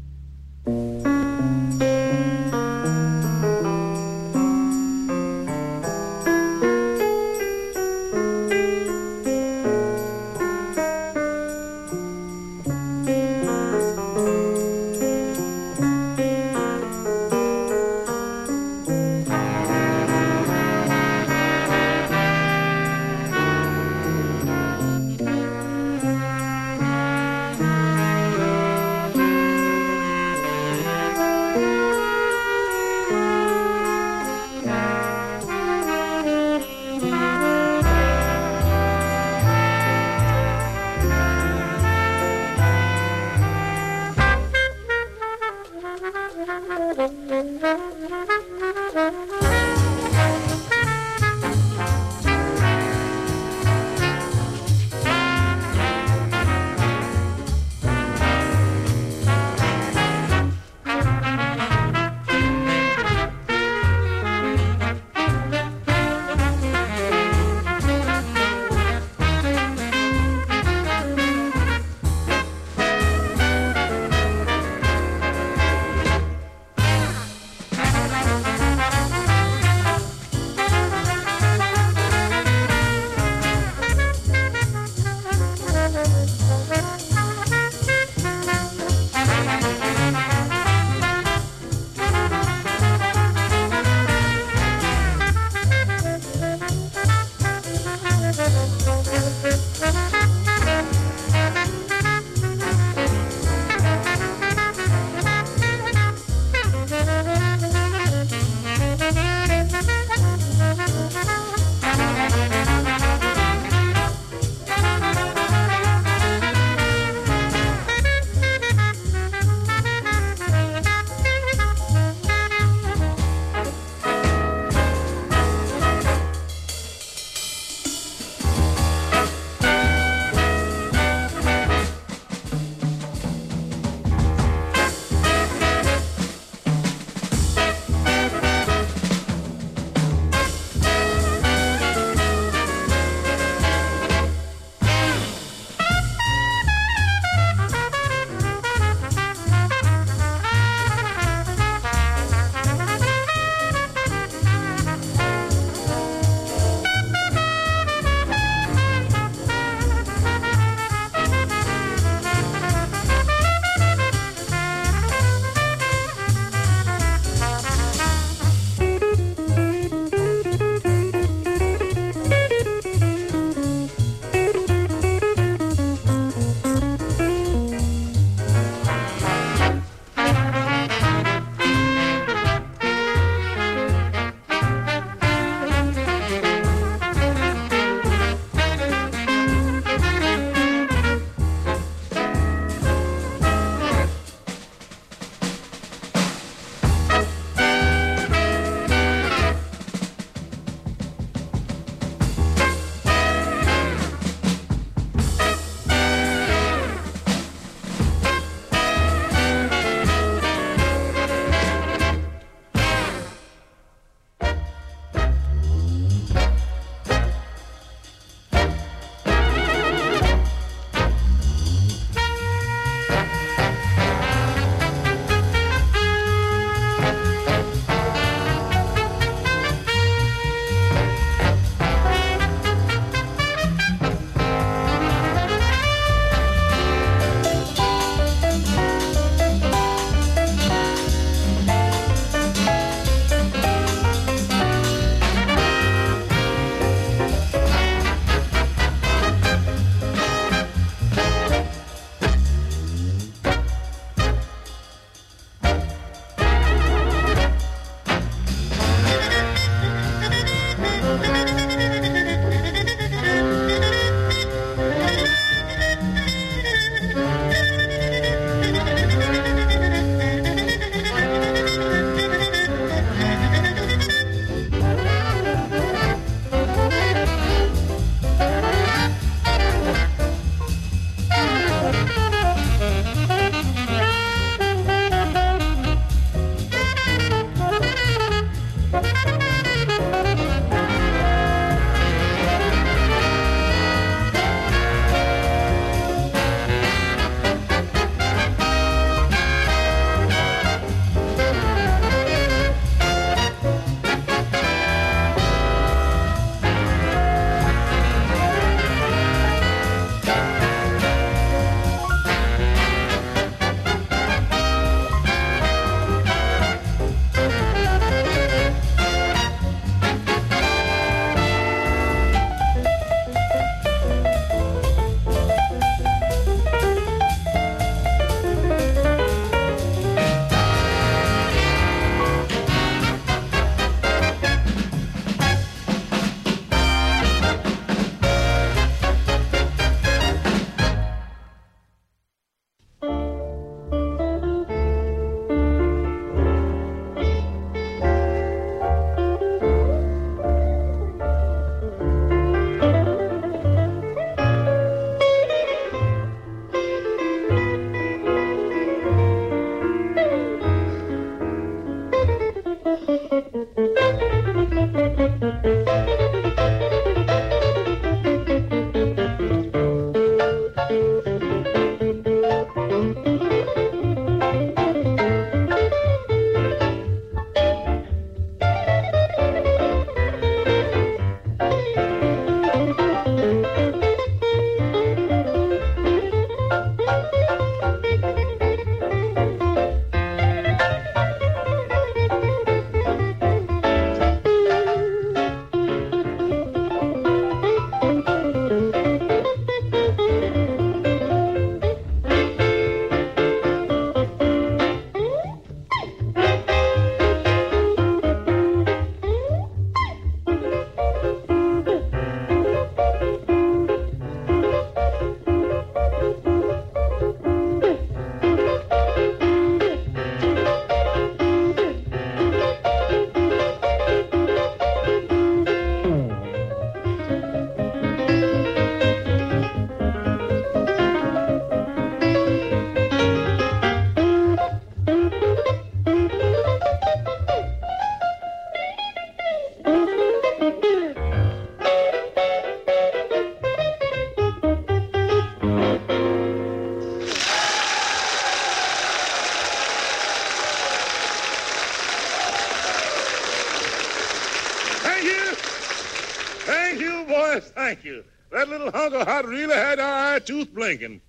thank you. That little hunk of hot really had our eye tooth blinking.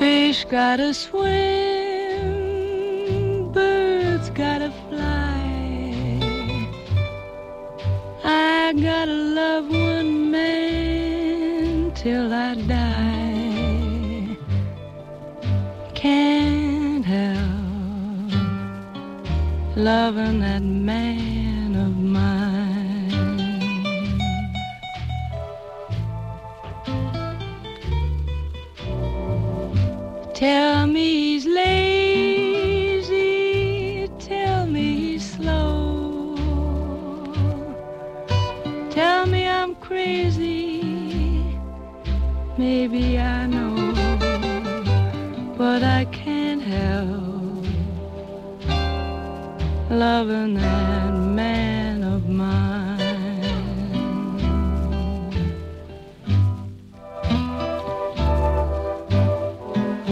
Fish gotta swim, birds gotta fly. I gotta love one man till I die. Can't help loving that man of mine. Tell me he's lazy, tell me he's slow, tell me I'm crazy, maybe I know, but I can't help loving that man of mine.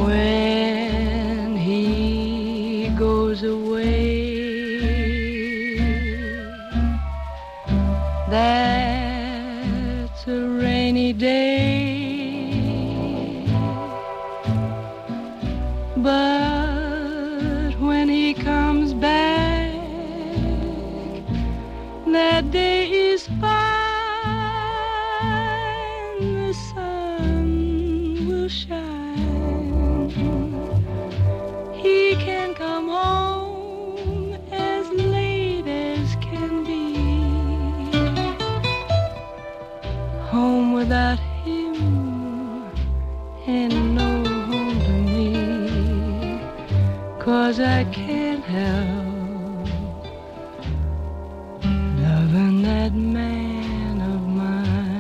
When he goes away, that's a rainy day. But when he comes back, that day is fine. The sun will shine. He can come home as late as can be. Home without him ain't no home to me, 'cause I can't help loving that man of mine.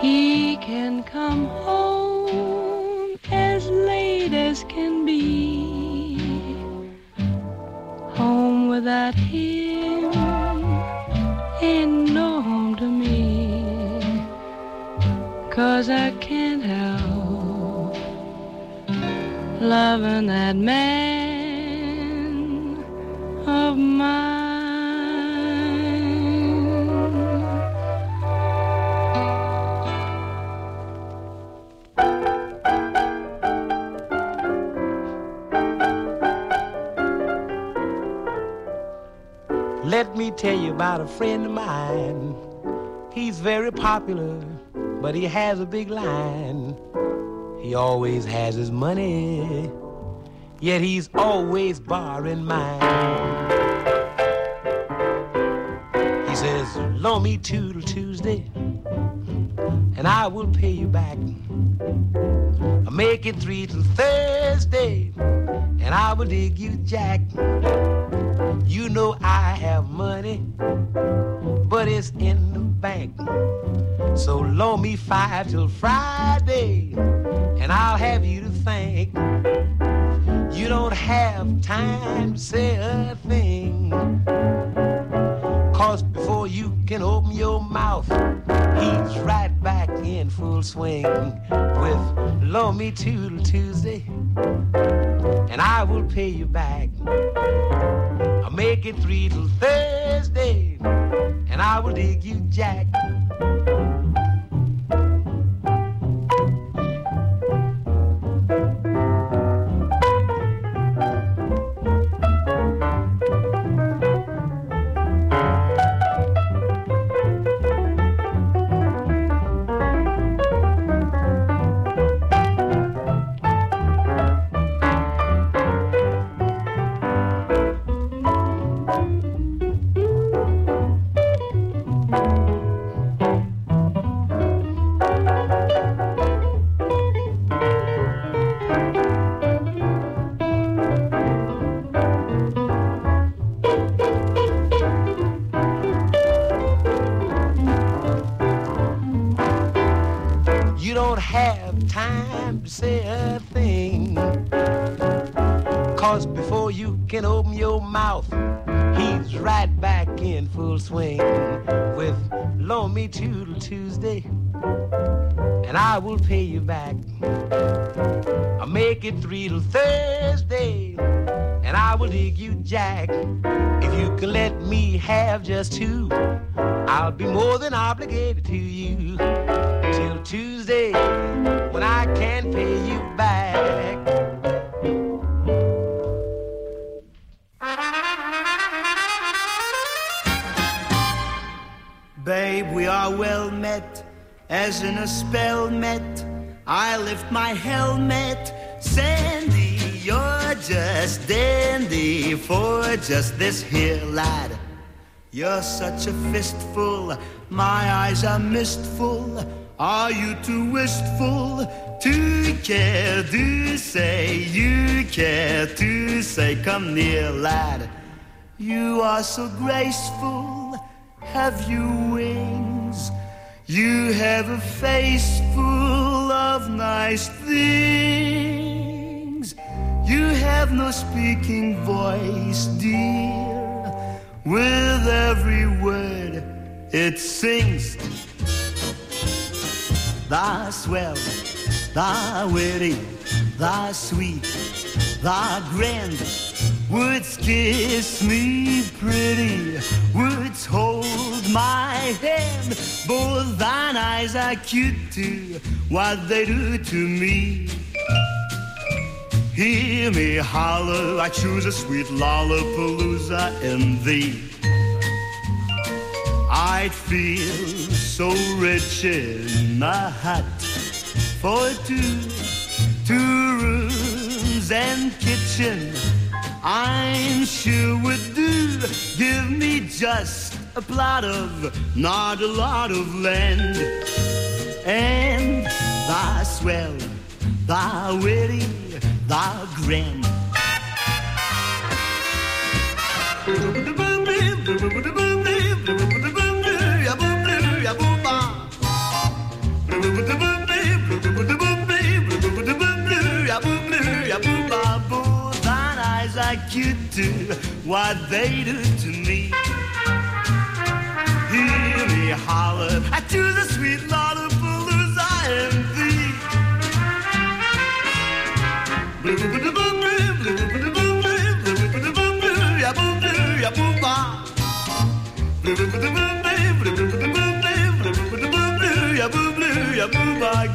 He can come home as late as can be. Home without him ain't no home to me, 'cause I can't help loving that man of mine. Let me tell you about a friend of mine. He's very popular, but he has a big line. He always has his money, yet he's always borrowing mine. He says, loan me till Tuesday, and I will pay you back. I'll make it 3 till Thursday, and I will dig you jack. You know I have money, but it's in the bank. So loan me 5 till Friday, and I'll have you to thank. You don't have time to say a thing, 'cause before you can open your mouth, he's right back in full swing with loan me till Tuesday, and I will pay you back. I'll make it 3 till Thursday, and I will dig you jack. time to say a thing, 'cause before you can open your mouth, he's right back in full swing with Lomi Toodle Tuesday, and I will pay you back. I'll make it 3 till Thursday, and I will dig you, Jack. If you can let me have just 2, I'll be more than obligated to you. Till Tuesday, when I can pay you back. Babe, we are well met, as in a spell met. I lift my helmet. Sandy, you're just dandy for just this here lad. You're such a fistful, my eyes are mistful. Are you too wistful to care to say? You care to say, come near, lad. You are so graceful. Have you wings? You have a face full of nice things. You have no speaking voice, dear. With every word it sings. Thy swell, thy witty, thy sweet, thy grand. Words kiss me pretty, words hold my hand. Both thine eyes are cute too, what they do to me. Hear me holler, I choose a sweet lollapalooza in thee. I'd feel so rich in a hut for two rooms and kitchen. I'm sure would do. Give me just a plot of not a lot of land. And thy swell, thy witty, thy grand. You do what they do to me. Hear me holler, I choose a sweet lollapalooza and thee.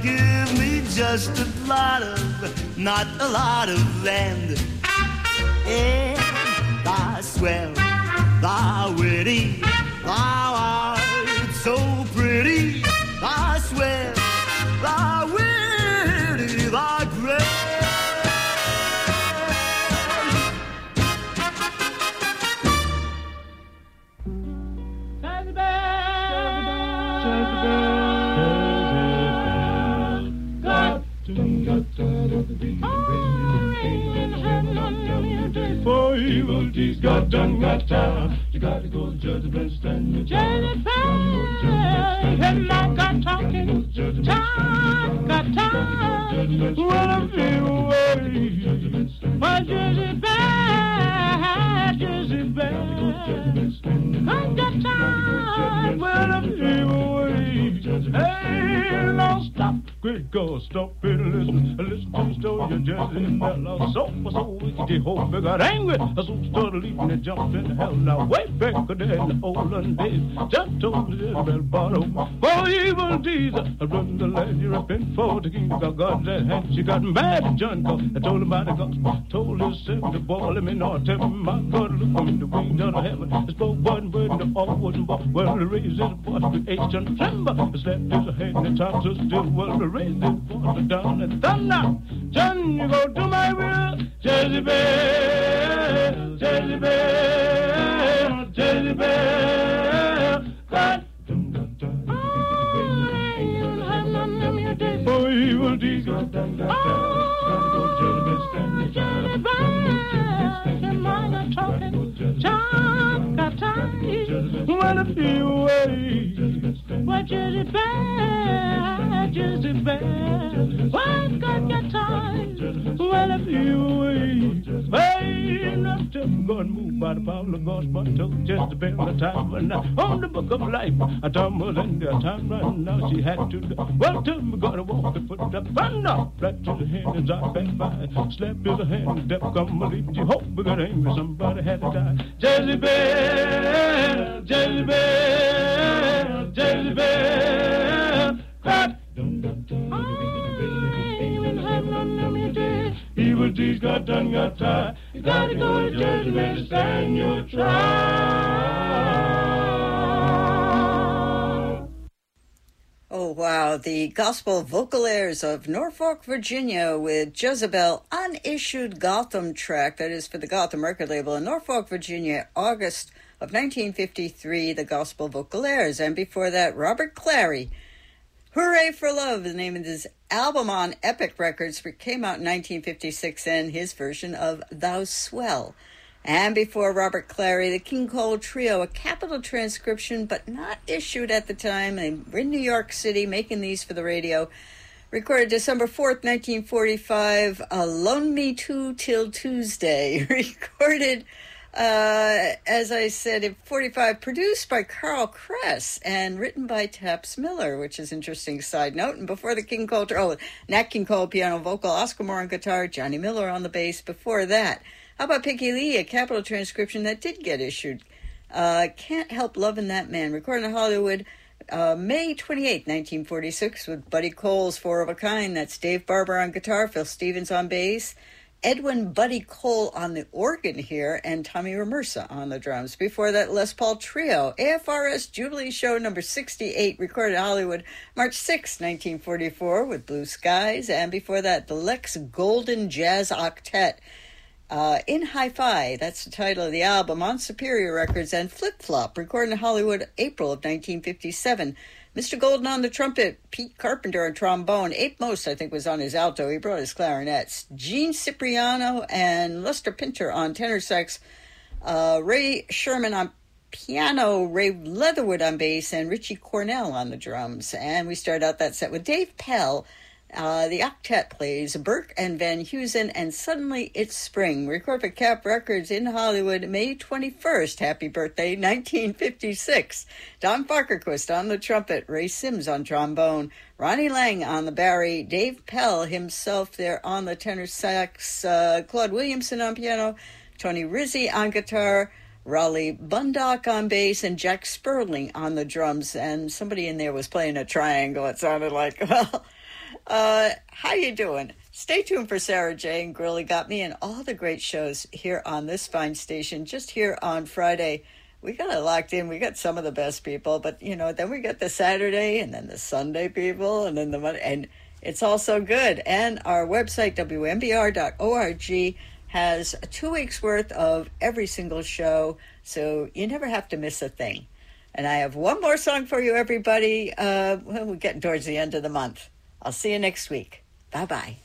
Give me just a plot of not a lot of land. And thy swell, thy witty, thou art so pretty. Thy swell, thy witty, thy grand. There's a bell, for evil deeds got done, got down. You gotta go to judge the blessed and you judge the heaven. I got talking, time got time. Well, I'm feeling away. My judge is bad, judge is bad. I got time, well, I'm feeling away. Hey, no, stop, quick, go, stop, and listen to the story of judge in that love. So wicked, hope they got angry. I so started leaping and jumping the hell. Now, way back in the olden days, just told me this bell bottom. For evil deeds, I run the land, you repent for the king of God's hand. She got mad at John Cole, I told him about the gospel. Told herself to boil him in our temple. My God, look from the wings of heaven. I spoke one word and all wasn't bought. Well, he raised his voice to H and tremble. I slapped his head and the tops are still. Well, he raised his voice down and thunder. John, you go do my will. Jezebel, Jezebel, Jezebel, God. For evil deeds got done, got done. Jezebel, I'm talking. John got time. What a few ways. What Jezebel, just a man. Why's got your time? Well, if you ain't made enough to go and move by the power of God's my toe, just a bit of time. And on the book of life, a time was in the time right now. She had to go. Well, tell me, gotta walk the foot up and up. Flat to the hand as I pass by. Slap his hand, death come believe you. Hope we're gonna aim at somebody had to die. Jezebel, Jezebel, Jezebel. Crack! Evil deeds got done, got tired. You gotta go to judgment to stand your trial. Oh, wow. The Gospel Vocalaires of Norfolk, Virginia with Jezebel, unissued Gotham track, that is for the Gotham record label in Norfolk, Virginia, August of 1953, the Gospel Vocalaires. And before that, Robert Clary. Hooray for Love, the name of this album on Epic Records, came out in 1956, and his version of Thou Swell. And before Robert Clary, the King Cole Trio, a capital transcription, but not issued at the time. They were in New York City making these for the radio. Recorded December 4th, 1945, Loan Me Too Till Tuesday. Recorded, as I said, in 45, produced by Carl Kress and written by Taps Miller, which is an interesting side note. And before the King Cole, Nat King Cole, piano, vocal, Oscar Moore on guitar, Johnny Miller on the bass. Before that, how about Peggy Lee, a capital transcription that did get issued. Can't Help Loving That Man, recorded in Hollywood May 28, 1946, with Buddy Cole's Four of a Kind. That's Dave Barber on guitar, Phil Stevens on bass, Edwin Buddy Cole on the organ here, and Tommy Ramersa on the drums. Before that, Les Paul Trio, AFRS Jubilee Show number 68, recorded in Hollywood, March 6, 1944, with Blue Skies. And before that, the Lex Golden Jazz Octet, In Hi-Fi, that's the title of the album, on Superior Records. And Flip Flop, recorded in Hollywood, April of 1957. Mr. Golden on the trumpet, Pete Carpenter on trombone, Ape Most, I think, was on his alto. He brought his clarinets. Gene Cipriano and Lester Pinter on tenor sax, Ray Sherman on piano, Ray Leatherwood on bass, and Richie Cornell on the drums. And we start out that set with Dave Pell. The octet plays Burke and Van Heusen and Suddenly It's Spring. Record for Cap Records in Hollywood, May 21st. Happy birthday, 1956. Don Farquharquist on the trumpet, Ray Sims on trombone, Ronnie Lang on the Barry, Dave Pell himself there on the tenor sax, Claude Williamson on piano, Tony Rizzi on guitar, Raleigh Bundock on bass, and Jack Sperling on the drums. And somebody in there was playing a triangle, it sounded like, well... how you doing? Stay tuned for Sarah J. and Grilly Got Me and all the great shows here on this fine station, just here on Friday. We got it locked in. We got some of the best people, but, you know, then we got the Saturday and then the Sunday people and then the Monday. And it's all so good. And our website, WMBR.org, has 2 weeks' worth of every single show, so you never have to miss a thing. And I have one more song for you, everybody. Well, we're getting towards the end of the month. I'll see you next week. Bye-bye.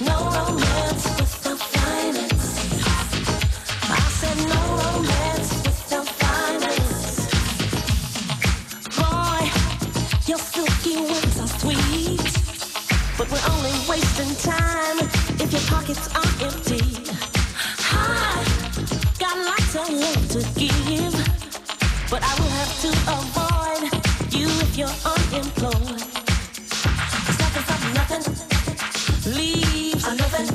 No. we're only wasting time if your pockets are empty. I got lots of love to give, but I will have to avoid you if you're unemployed. It's nothing from nothing, leaves are nothing.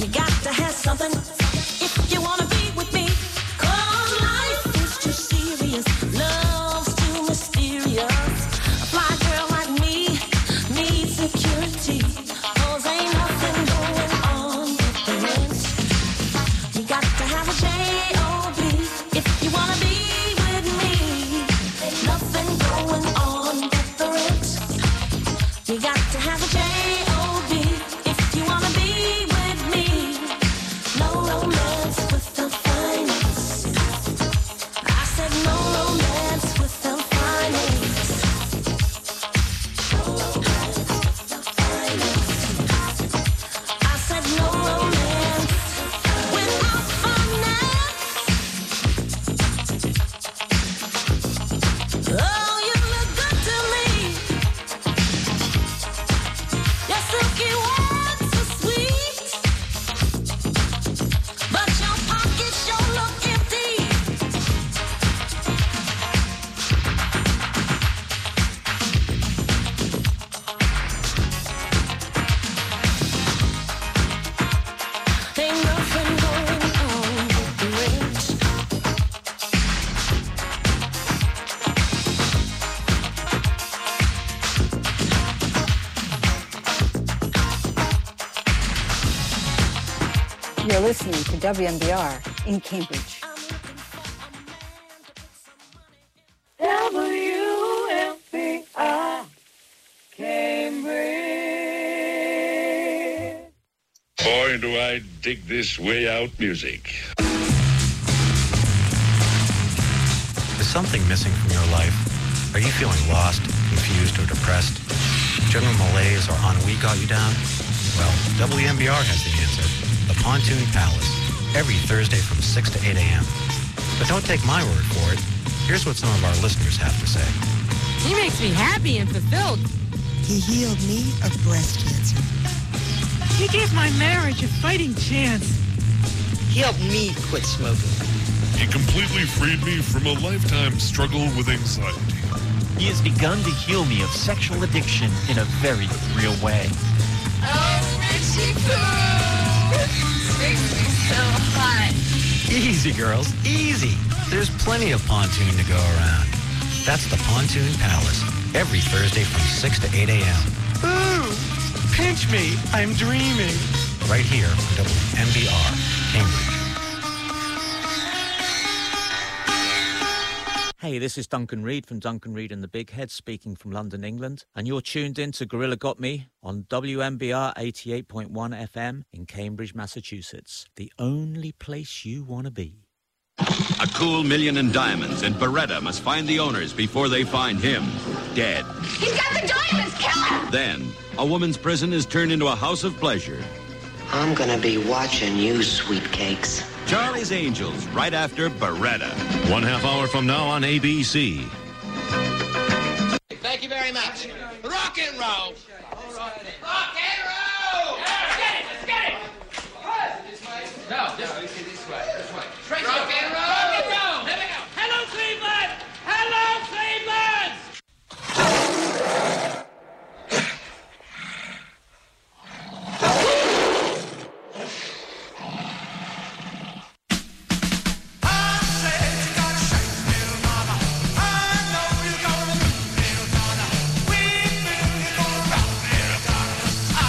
You got to have something if you want to be with me. Cause life is too serious, love's too mysterious. A fly girl like me needs security. Cause ain't nothing going on with the rest. You got to have a job if you want to be with me. Ain't nothing going on with the rest. You got to have a job. Listening to WMBR in Cambridge. WMBR Cambridge. Boy, do I dig this way out music. Is something missing from your life? Are you feeling lost, confused, or depressed? General malaise or ennui got you down? Well, WMBR has the answer. The Pontoon Palace, every Thursday from 6 to 8 a.m. But don't take my word for it. Here's what some of our listeners have to say. He makes me happy and fulfilled. He healed me of breast cancer. He gave my marriage a fighting chance. He helped me quit smoking. He completely freed me from a lifetime struggle with anxiety. He has begun to heal me of sexual addiction in a very real way. Oh, Richie Poo! This makes me so hot. Easy, girls, easy. There's plenty of pontoon to go around. That's the Pontoon Palace, every Thursday from 6 to 8 a.m. Ooh, pinch me, I'm dreaming. Right here on WMBR, Cambridge. Hey, this is Duncan Reid from Duncan Reid and the Big Head speaking from London, England. And you're tuned in to Gorilla Got Me on WMBR 88.1 FM in Cambridge, Massachusetts. The only place you want to be. A cool million in diamonds, and Beretta must find the owners before they find him dead. He's got the diamonds, kill him! Then, a woman's prison is turned into a house of pleasure. I'm gonna be watching you, sweetcakes. Charlie's Angels, right after Beretta. 1.5 hour from now on ABC. Thank you very much. Rock and roll. All right.